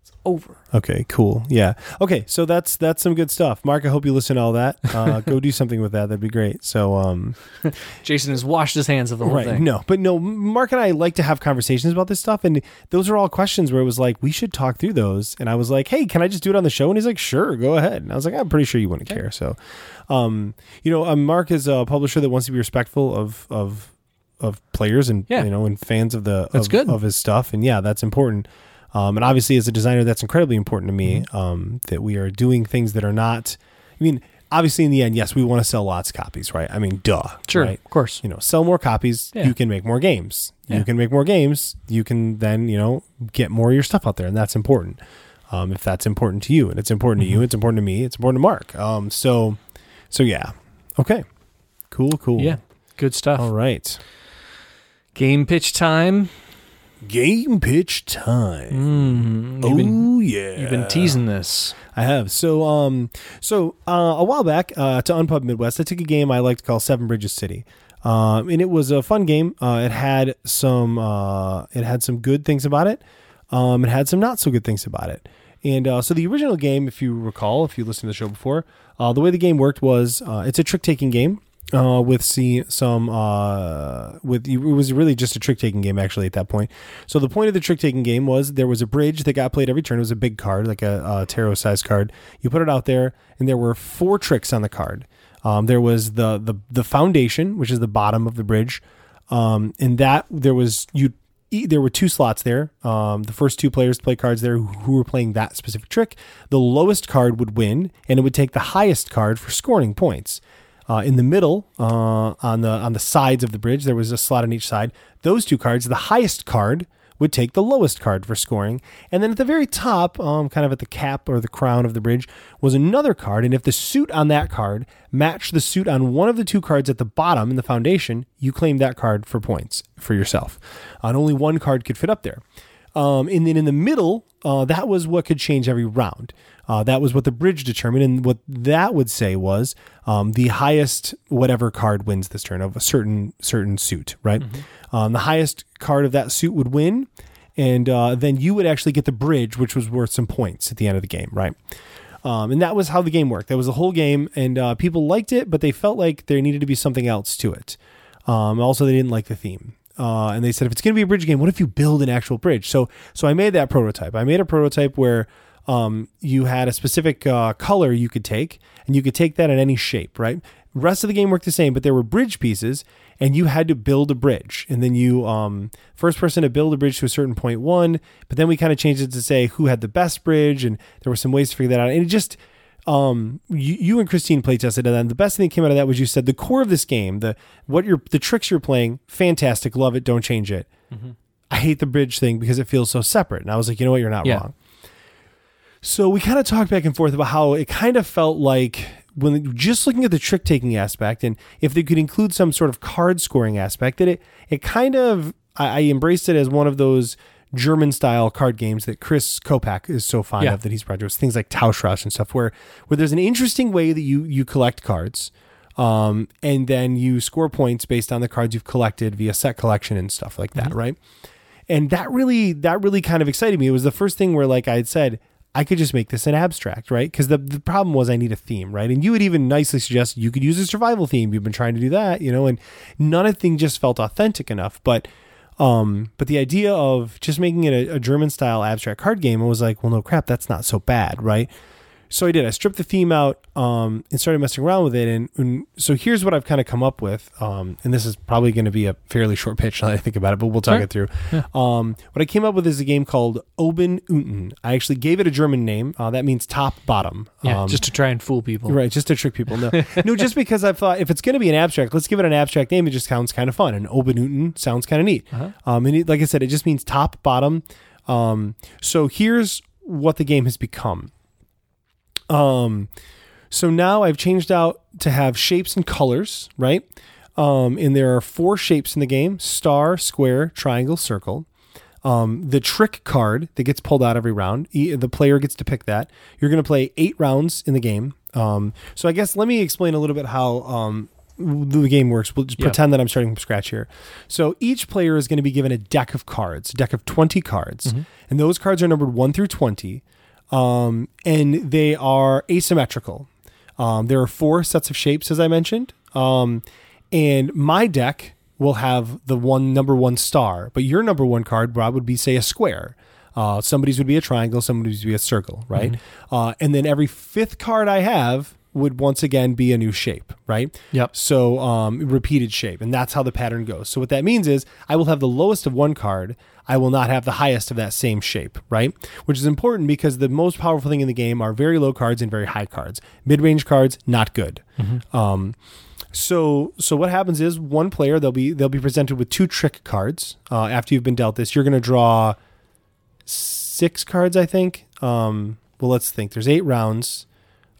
It's over. Okay, cool. Yeah. Okay, so that's some good stuff. Mark, I hope you listen to all that. Go do something with that. That'd be great. So, Jason has washed his hands of the whole thing. No, Mark and I like to have conversations about this stuff, and those are all questions where it was like, we should talk through those. And I was like, hey, can I just do it on the show? And he's like, sure, go ahead. And I was like, I'm pretty sure you wouldn't care. So, Mark is a publisher that wants to be respectful of players and, you know, and fans of of his stuff. And yeah, that's important. And obviously, as a designer, that's incredibly important to me, that we are doing things that are not, I mean, obviously, in the end, yes, we want to sell lots of copies, right? I mean, duh. Sure, right? Of course. You know, sell more copies, you can make more games. Yeah. You can make more games, you can then, you know, get more of your stuff out there, and that's important. If that's important to you, and it's important to you, it's important to me, it's important to Mark. So yeah. Okay. Cool. Yeah, good stuff. All right. Game pitch time. You've been teasing this. I have. So, a while back to Unpub Midwest, I took a game I like to call Seven Bridges City, and it was a fun game. It had some good things about it. It had some not so good things about it. And so the original game, if you recall, if you listened to the show before, the way the game worked was it's a trick-taking game. It was really just a trick-taking game actually at that point. So the point of the trick-taking game was there was a bridge that got played every turn. It was a big card, like a tarot-sized card. You put it out there, and there were 4 tricks on the card. There was the foundation, which is the bottom of the bridge, and that there were 2 slots there. The first 2 players to play cards there who were playing that specific trick. The lowest card would win, and it would take the highest card for scoring points. In the middle, on the sides of the bridge, there was a slot on each side. Those 2 cards, the highest card would take the lowest card for scoring. And then at the very top, kind of at the cap or the crown of the bridge, was another card. And if the suit on that card matched the suit on one of the 2 cards at the bottom in the foundation, you claimed that card for points for yourself. And only one card could fit up there. And then in the middle, that was what could change every round. That was what the bridge determined. And what that would say was the highest whatever card wins this turn of a certain suit, right? Mm-hmm. The highest card of that suit would win. And then you would actually get the bridge, which was worth some points at the end of the game, right? And that was how the game worked. That was the whole game, and people liked it, but they felt like there needed to be something else to it. Also, they didn't like the theme. And they said, if it's going to be a bridge game, what if you build an actual bridge? So I made that prototype. I made a prototype where you had a specific color you could take, and you could take that in any shape, right? The rest of the game worked the same, but there were bridge pieces, and you had to build a bridge. And then you, first person to build a bridge to a certain point won, but then we kind of changed it to say who had the best bridge, and there were some ways to figure that out. And it just... you and Christine play tested, and then the best thing that came out of that was you said the core of this game, the tricks you're playing, fantastic, love it, don't change it. Mm-hmm. I hate the bridge thing because it feels so separate. And I was like, you know what, you're not wrong. So we kind of talked back and forth about how it kind of felt like when just looking at the trick taking aspect, and if they could include some sort of card scoring aspect, that it kind of I embraced it as one of those German style card games that Chris Kopach is so fond of, that he's brought to us, things like Tauschrausch and stuff where there's an interesting way that you collect cards, and then you score points based on the cards you've collected via set collection and stuff like that. Mm-hmm. Right. And that really kind of excited me. It was the first thing where, like I had said, I could just make this an abstract, right? Cause the problem was I need a theme, right? And you had even nicely suggested you could use a survival theme. You've been trying to do that, and none of the thing just felt authentic enough, but the idea of just making it a German-style abstract card game, I was like, well, no crap, that's not so bad, right? So I did. I stripped the theme out and started messing around with it. And so here's what I've kind of come up with. And this is probably going to be a fairly short pitch now that I think about it, but we'll talk it through. Yeah. What I came up with is a game called Oben Unten. I actually gave it a German name. That means top, bottom. Just to try and fool people. Right, just to trick people. No, just because I thought if it's going to be an abstract, let's give it an abstract name. It just sounds kind of fun. And Oben Unten sounds kind of neat. Uh-huh. And like I said, it just means top, bottom. So here's what the game has become. So now I've changed out to have shapes and colors, right? And there are 4 shapes in the game: star, square, triangle, circle. The trick card that gets pulled out every round, the player gets to pick that. You're going to play 8 rounds in the game. So I guess let me explain a little bit how, the game works. We'll just pretend that I'm starting from scratch here. So each player is going to be given a deck of 20 cards. Mm-hmm. And those cards are numbered 1 through 20. And they are asymmetrical. There are 4 sets of shapes, as I mentioned. And my deck will have the number one star, but your number one card, Rob, would be, say, a square. Somebody's would be a triangle, somebody's would be a circle, right? Mm-hmm. And then every 5th card I have would once again be a new shape, right? Yep. So repeated shape, and that's how the pattern goes. So what that means is I will have the lowest of one card. I will not have the highest of that same shape, right? Which is important because the most powerful thing in the game are very low cards and very high cards. Mid-range cards, not good. Mm-hmm. So what happens is one player, they'll be presented with 2 trick cards. After you've been dealt this, you're going to draw 6 cards, I think. Well, let's think. There's 8 rounds.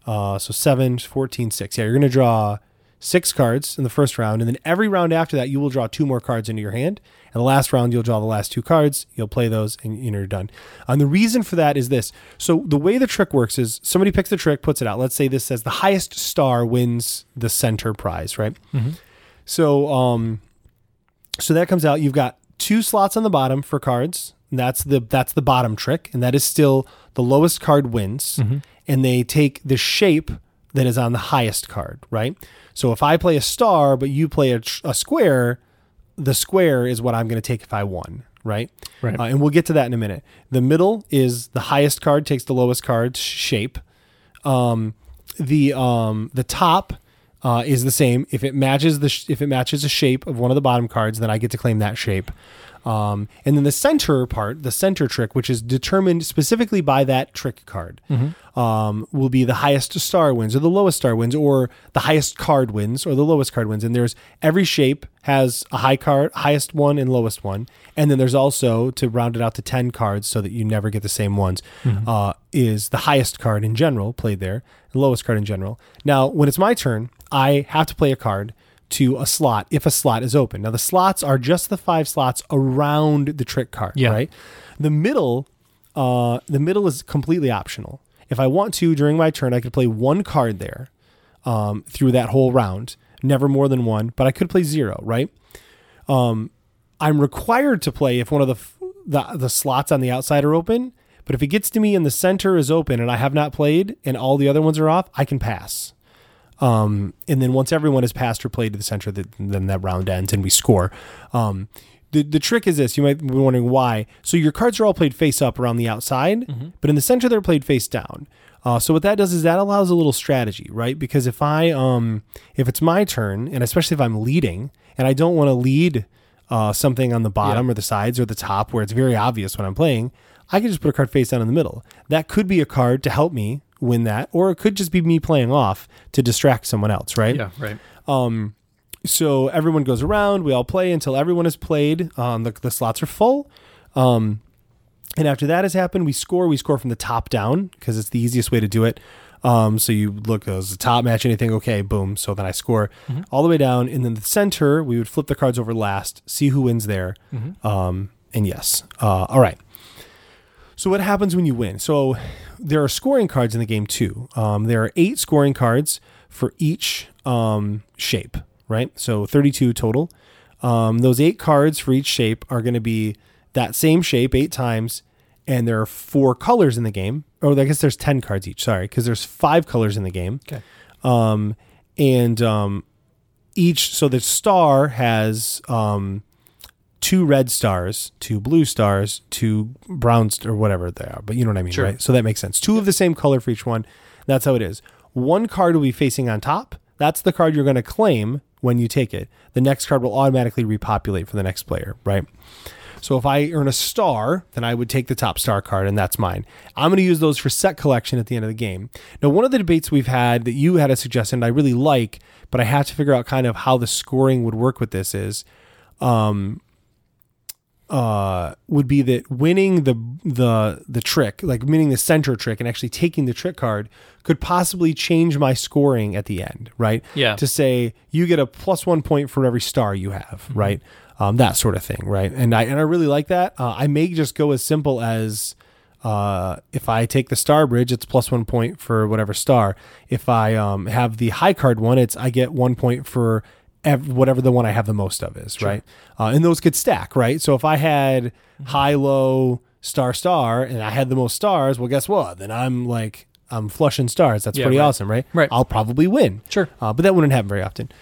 So 7, 14, 6. Yeah, you're going to draw 6 cards in the first round, and then every round after that, you will draw 2 more cards into your hand. And the last round, you'll draw the last 2 cards. You'll play those, and you're done. And the reason for that is this. So the way the trick works is somebody picks the trick, puts it out. Let's say this says the highest star wins the center prize, right? Mm-hmm. So that comes out. You've got 2 slots on the bottom for cards. And that's the bottom trick, and that is still the lowest card wins. Mm-hmm. And they take the shape that is on the highest card, right? So if I play a star, but you play a square, the square is what I'm going to take if I won, right? Right. And we'll get to that in a minute. The middle is the highest card takes the lowest card's shape. The top is the same. If it matches a shape of one of the bottom cards, then I get to claim that shape. And then the center part, the center trick, which is determined specifically by that trick card, mm-hmm. Will be the highest star wins or the lowest star wins or the highest card wins or the lowest card wins. And there's every shape has a high card, highest one and lowest one. And then there's also, to round it out to 10 cards so that you never get the same ones, mm-hmm. Is the highest card in general played there, the lowest card in general. Now, when it's my turn, I have to play a card to a slot if a slot is open. Now the slots are just the 5 slots around the trick card, right? The middle is completely optional. If I want to, during my turn, I could play 1 card there through that whole round, never more than 1, but I could play 0, right? I'm required to play if one of the slots on the outside are open, But if it gets to me and the center is open and I have not played and all the other ones are off, I can pass. And then once everyone has passed or played to the center, then that round ends and we score. The trick is this. You might be wondering why. So your cards are all played face up around the outside, mm-hmm. but in the center they're played face down. So what that does is that allows a little strategy, right? Because if if it's my turn, and especially if I'm leading, and I don't want to lead something on the bottom or the sides or the top where it's very obvious when I'm playing, I can just put a card face down in the middle. That could be a card to help me win that, or it could just be me playing off to distract someone else, right? Yeah, right. So everyone goes around, we all play until everyone has played. The slots are full. And after that has happened, we score from the top down because it's the easiest way to do it. So you look, does the top match anything? Okay, boom. So then I score all the way down. And then the center, we would flip the cards over last, see who wins there. And yes. All right. So what happens when you win? So there are scoring cards in the game too. There are 8 scoring cards for each shape, right? So 32 total. Those 8 cards for each shape are going to be that same shape 8 times, and there are 4 colors in the game. Oh, I guess there's 10 cards each, sorry, because there's 5 colors in the game. Okay. So the star has 2 red stars, 2 blue stars, 2 browns, or whatever they are, but you know what I mean, sure. Right? So that makes sense. 2 of the same color for each one. That's how it is. 1 card will be facing on top. That's the card you're going to claim when you take it. The next card will automatically repopulate for the next player, right? So if I earn a star, then I would take the top star card, and that's mine. I'm going to use those for set collection at the end of the game. Now, one of the debates we've had that you had a suggestion I really like, but I have to figure out kind of how the scoring would work with this is, would be that winning the trick, like winning the center trick and actually taking the trick card could possibly change my scoring at the end, right? Yeah. To say you get a +1 point for every star you have, right? That sort of thing, right? And I really like that. I may just go as simple as if I take the star bridge, it's +1 point for whatever star. If I have the high card one, I get 1 point for whatever the one I have the most of is, sure. Right? And those could stack, right? So if I had high, low, star, star, and I had the most stars, well, guess what? Then I'm flushing stars. That's pretty awesome, right? Right. I'll probably win. Sure. But that wouldn't happen very often.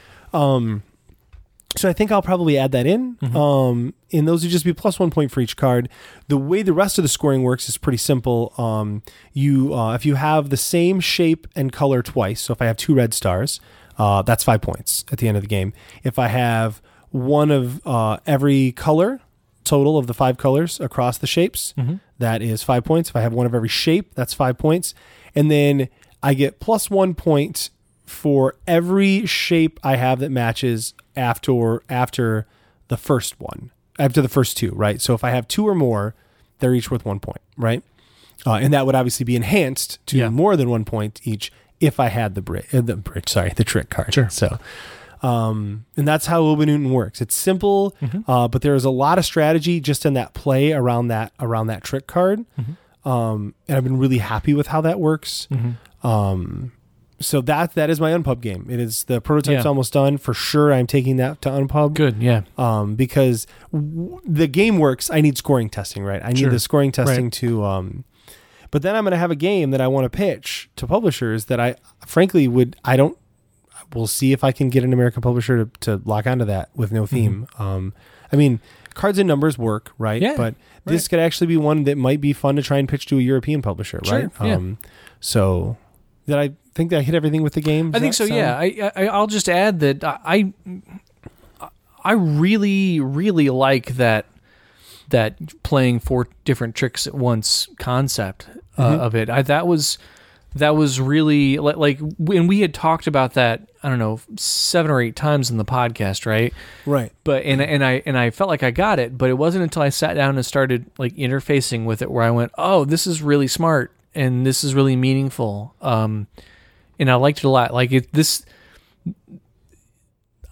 So I think I'll probably add that in. And those would just be +1 point for each card. The way the rest of the scoring works is pretty simple. If you have the same shape and color twice, so if I have 2 red stars, that's 5 points at the end of the game. If I have 1 of every color, total of the 5 colors across the shapes, that is 5 points. If I have 1 of every shape, that's 5 points. And then I get +1 point for every shape I have that matches after the first one, after the first 2, right? So if I have 2 or more, they're each worth 1 point, right? And that would obviously be enhanced to more than 1 point each if I had the trick card. Sure. So, and that's how Oben Unten works. It's simple, but there is a lot of strategy just in that play around that trick card. And I've been really happy with how that works. So that is my Unpub game. It is the prototype's almost done for sure. I'm taking that to Unpub. Good, yeah. Because the game works. I need scoring testing, right? I need the scoring testing to. But then I'm going to have a game that I want to pitch to publishers that I frankly would. I don't. We'll see if I can get an American publisher to lock onto that with no theme. I mean, cards and numbers work, right? Yeah, but this could actually be one that might be fun to try and pitch to a European publisher, right? Yeah. So that I. Think that I hit everything with the game? I think so, yeah. I'll just add that I really, really like that playing 4 different tricks at once concept of it. That was really like when we had talked about that, I don't know, 7 or 8 times in the podcast, right? Right. But and I felt like I got it, but it wasn't until I sat down and started like interfacing with it where I went, oh, this is really smart and this is really meaningful. And I liked it a lot. Like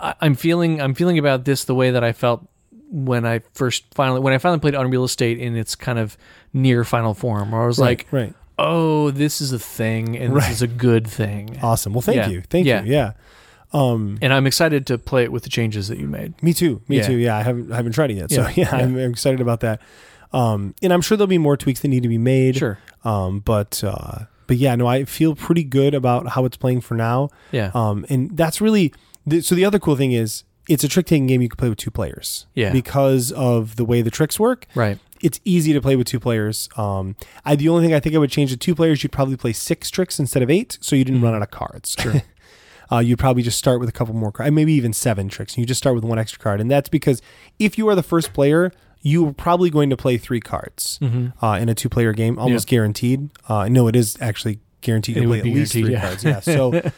I'm feeling about this the way that I felt when I finally played Unreal Estate in its kind of near final form, where I was oh, this is a thing, and this is a good thing. Awesome. Well, thank you. Yeah. And I'm excited to play it with the changes that you made. Me too. Yeah. I haven't tried it yet. So I'm excited about that. And I'm sure there'll be more tweaks that need to be made. Sure. But yeah, no, I feel pretty good about how it's playing for now. Yeah. And that's really, so the other cool thing is it's a trick-taking game you can play with two players. Yeah. Because of the way the tricks work. Right. It's easy to play with two players. The only thing I think I would change to two players, you'd probably play 6 tricks instead of 8, so you didn't run out of cards. Sure. You'd probably just start with a couple more cards, maybe even 7 tricks, and you just start with one extra card. And that's because if you are the first player, you are probably going to play 3 cards in a two-player game, almost guaranteed. No, it is actually guaranteed to play at least 3 cards. Yeah.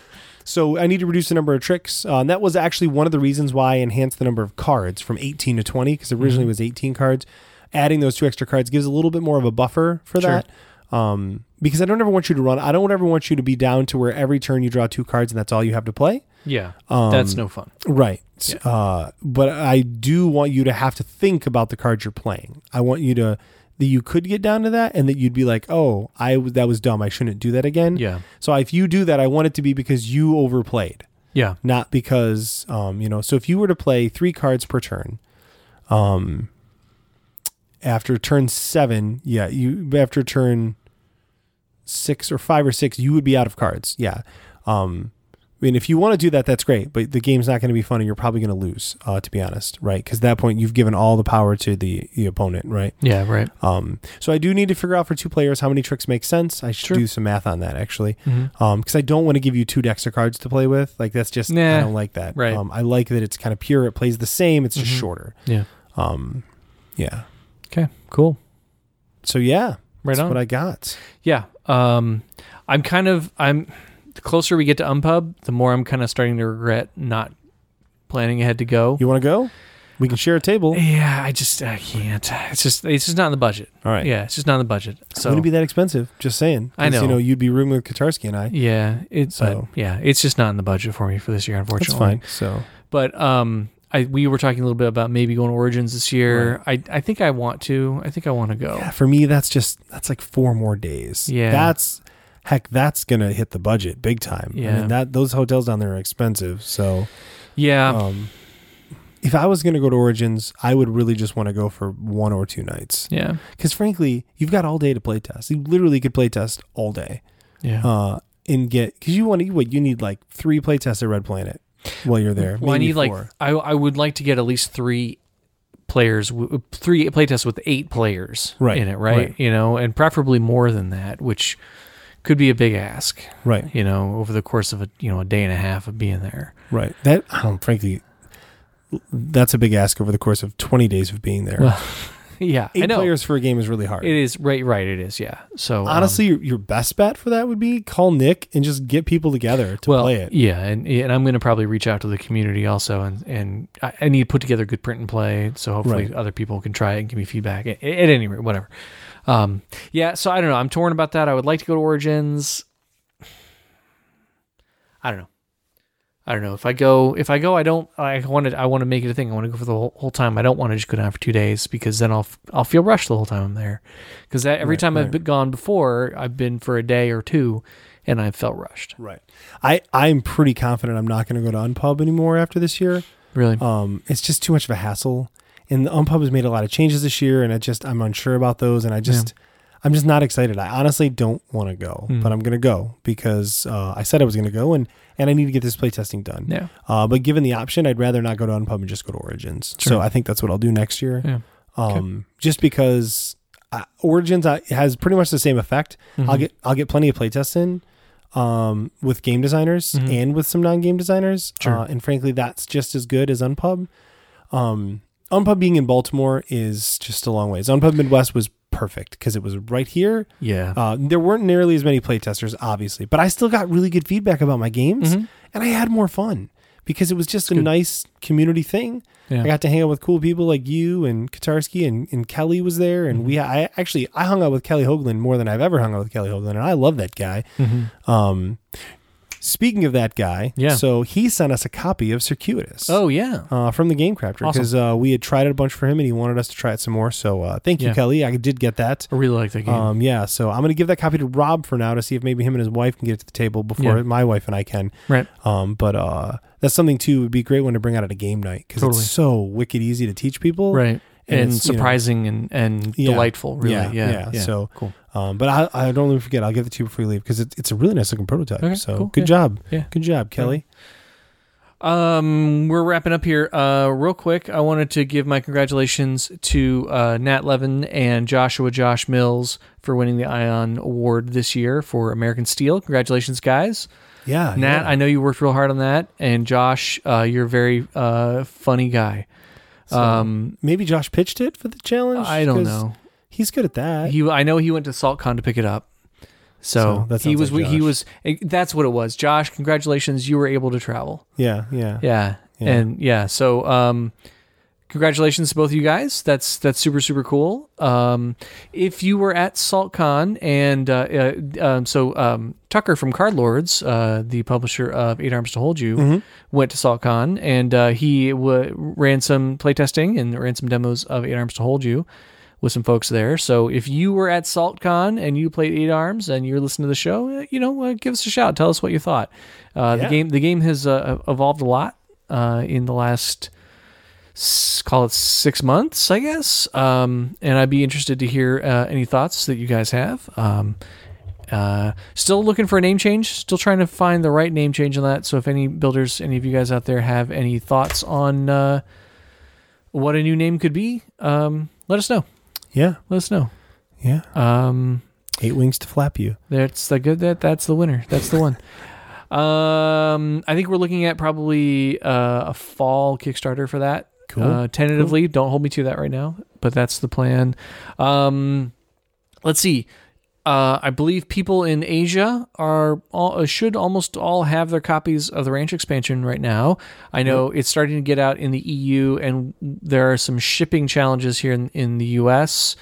So I need to reduce the number of tricks. And that was actually one of the reasons why I enhanced the number of cards from 18 to 20, because originally it was 18 cards. Adding those 2 extra cards gives a little bit more of a buffer for that. Because I don't ever want you to be down to where every turn you draw 2 cards and that's all you have to play. Yeah. That's no fun. Right. Yeah. But I do want you to have to think about the cards you're playing. I want you to, that you could get down to that and that you'd be like, oh, that was dumb. I shouldn't do that again. Yeah. So if you do that, I want it to be because you overplayed. Yeah. Not because, so if you were to play 3 cards per turn, after turn 7, after turn 6 or 5 or 6, you would be out of cards. Yeah. I mean, if you want to do that, that's great, but the game's not going to be fun and you're probably going to lose, to be honest, right? Because at that point, you've given all the power to the opponent, right? Yeah, right. So I do need to figure out for 2 players how many tricks make sense. I should do some math on that, actually, because I don't want to give you 2 decks of cards to play with. Like, that's just, I don't like that. Right. I like that it's kind of pure. It plays the same. It's just shorter. Yeah. Yeah. Okay, cool. So yeah, right, that's on what I got. Yeah. The closer we get to Unpub, the more I'm kind of starting to regret not planning ahead to go. You want to go? We can share a table. Yeah, I can't. It's just not in the budget. All right. Yeah, it's just not in the budget. So it wouldn't be that expensive. Just saying. I know. You'd be rooming with Katarski and I. Yeah. It's just not in the budget for me for this year, unfortunately. That's fine. So, but we were talking a little bit about maybe going to Origins this year. Right. I think I want to. I think I want to go. Yeah, for me, that's like 4 more days. Yeah. That's going to hit the budget big time. Yeah. I mean, those hotels down there are expensive. So yeah. If I was going to go to Origins, I would really just want to go for 1 or 2 nights. Yeah. Because frankly, you've got all day to play test. You literally could play test all day. Yeah. Because you need like 3 play tests at Red Planet. While you're there, I need 4. I would like to get at least 3 playtests with 8 players in it, right? And preferably more than that, which could be a big ask, right? Over the course of a day and a half of being there, right? That frankly, that's a big ask over the course of 20 days of being there. Well, yeah, 8 players for a game is really hard. It is right. It is, yeah. So honestly, your best bet for that would be call Nick and just get people together to play it. Yeah, and I'm going to probably reach out to the community also, and I need to put together good print and play. So hopefully other people can try it and give me feedback. At any rate, whatever. Yeah. So I don't know. I'm torn about that. I would like to go to Origins. I don't know. If I go, I want to make it a thing. I want to go for the whole time. I don't want to just go down for 2 days because then I'll feel rushed the whole time I'm there. Because every time I've been gone before, I've been for a day or 2, and I felt rushed. Right. I'm pretty confident I'm not going to go to Unpub anymore after this year. Really? It's just too much of a hassle. And the Unpub has made a lot of changes this year, and I'm unsure about those, and I'm just not excited. I honestly don't want to go, but I'm going to go because I said I was going to go, and I need to get this playtesting done. Yeah. But given the option, I'd rather not go to Unpub and just go to Origins. Sure. So I think that's what I'll do next year. Yeah. Just because Origins has pretty much the same effect. Mm-hmm. I'll get plenty of playtests in with game designers and with some non-game designers. Sure. And frankly, that's just as good as Unpub. Unpub being in Baltimore is just a long ways. Unpub Midwest was perfect because it was right here. Yeah. There weren't nearly as many playtesters, obviously, but I still got really good feedback about my games and I had more fun because it was just a nice community thing. Yeah. I got to hang out with cool people like you and Katarski and Kelly was there. And I hung out with Kelly Hoagland more than I've ever hung out with Kelly Hoagland. And I love that guy. Mm-hmm. Speaking of that guy, so he sent us a copy of Circuitous. Oh, yeah. From the Game Crafter, because we had tried it a bunch for him, and he wanted us to try it some more. So thank you, Kelly. I did get that. I really like that game. Yeah, so I'm going to give that copy to Rob for now to see if maybe him and his wife can get it to the table before my wife and I can. Right. But that's something, too, would be a great one to bring out at a game night, because it's so wicked easy to teach people. Right. and surprising, you know, and delightful, really. Yeah. So cool. But I don't even forget. I'll give it to you before you leave because it's a really nice looking prototype. Okay, so cool. Good job. Yeah. Good job, Kelly. We're wrapping up here. Real quick, I wanted to give my congratulations to Nat Levin and Josh Mills for winning the Ion Award this year for American Steel. Congratulations, guys. Yeah. Nat, I know you worked real hard on that. And Josh, you're a very funny guy. So maybe Josh pitched it for the challenge? I don't know. He's good at that. I know he went to SaltCon to pick it up. So he was. That's what it was. Josh, congratulations! You were able to travel. Yeah. So, congratulations to both of you guys. That's super, super cool. If you were at SaltCon and Tucker from Card Lords, the publisher of 8 Arms to Hold You, went to SaltCon and he ran some playtesting and ran some demos of 8 Arms to Hold You with some folks there. So if you were at SaltCon and you played 8 Arms and you're listening to the show, give us a shout. Tell us what you thought. The game has evolved a lot in the last, call it 6 months, I guess. And I'd be interested to hear any thoughts that you guys have. Still looking for a name change, still trying to find the right name change on that. So if any builders, any of you guys out there have any thoughts on what a new name could be, let us know. Yeah. Let us know. Yeah. 8 wings to flap you. That's the winner. That's the one. I think we're looking at probably a fall Kickstarter for that. Cool. Tentatively. Cool. Don't hold me to that right now, but that's the plan. Let's see. I believe people in Asia should almost all have their copies of the Ranch Expansion right now. I know it's starting to get out in the EU, and there are some shipping challenges here in the US.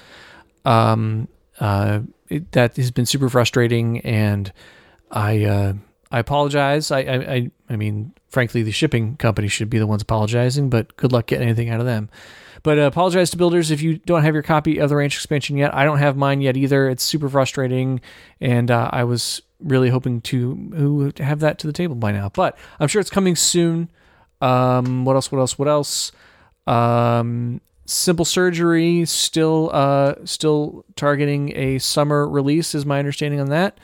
That has been super frustrating, and I apologize. I mean, frankly, the shipping company should be the ones apologizing, but good luck getting anything out of them. But I apologize to builders if you don't have your copy of the Ranch Expansion yet. I don't have mine yet either. It's super frustrating, and I was really hoping to have that to the table by now. But I'm sure it's coming soon. What else? Simple Surgery still targeting a summer release is my understanding on that.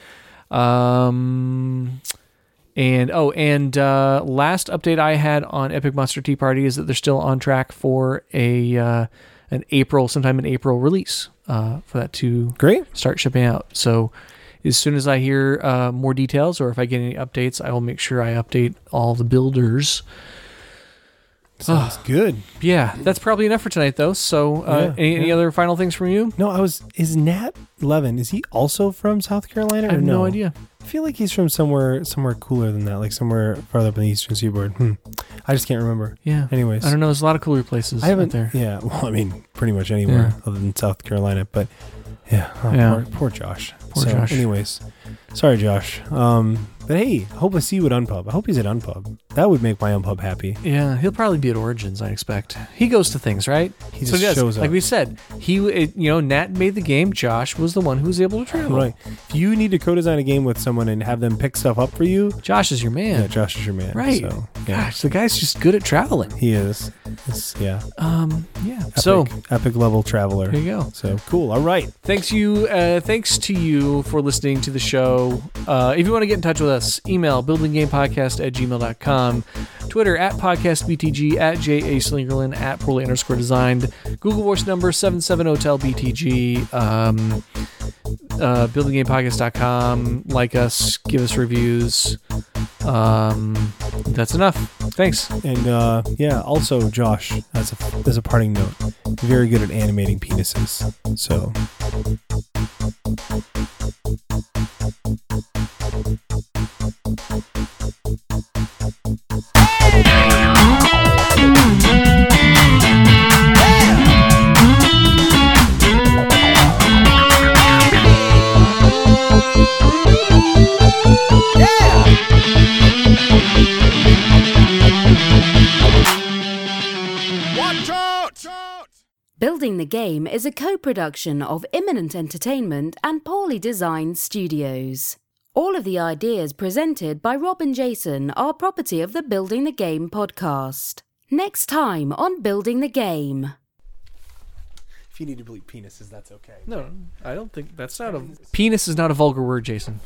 And last update I had on Epic Monster Tea Party is that they're still on track for sometime in April release for that to start shipping out. So as soon as I hear more details or if I get any updates, I will make sure I update all the builders. Sounds good. Yeah, that's probably enough for tonight, though. So, any other final things from you? No, is Nat Levin? Is he also from South Carolina? Or I have no idea. I feel like he's from somewhere cooler than that, like somewhere farther up in the Eastern Seaboard. I just can't remember. Yeah. Anyways, I don't know. There's a lot of cooler places out there. Yeah. Well, I mean, pretty much anywhere other than South Carolina. But yeah. Poor Josh. Josh. Anyways, sorry, Josh. But hey, I hope I see you at Unpub. I hope he's at Unpub. That would make my Unpub happy. Yeah, he'll probably be at Origins, I expect. He goes to things, right? He just shows up. Like we said, Nat made the game. Josh was the one who was able to travel. Right. If you need to co-design a game with someone and have them pick stuff up for you, Josh is your man. Yeah, Josh is your man. Right. So, yeah. Gosh, the guy's just good at traveling. He is. Epic level traveler. There you go. So cool. All right. Thanks to you for listening to the show. If you want to get in touch with us, email buildinggamepodcast@gmail.com, Twitter @podcastbtg, @JASlingerland, @poorly_designed, Google voice number 77hotelbtg, buildinggamepodcast.com. Like us, give us reviews. That's enough. Thanks. And also Josh, as a parting note, very good at animating penises. So Building the Game is a co-production of Imminent Entertainment and Poorly Designed Studios. All of the ideas presented by Rob and Jason are property of the Building the Game podcast. Next time on Building the Game. If you need to bleep penises, that's okay. No, I don't think that's not a... Penis is not a vulgar word, Jason.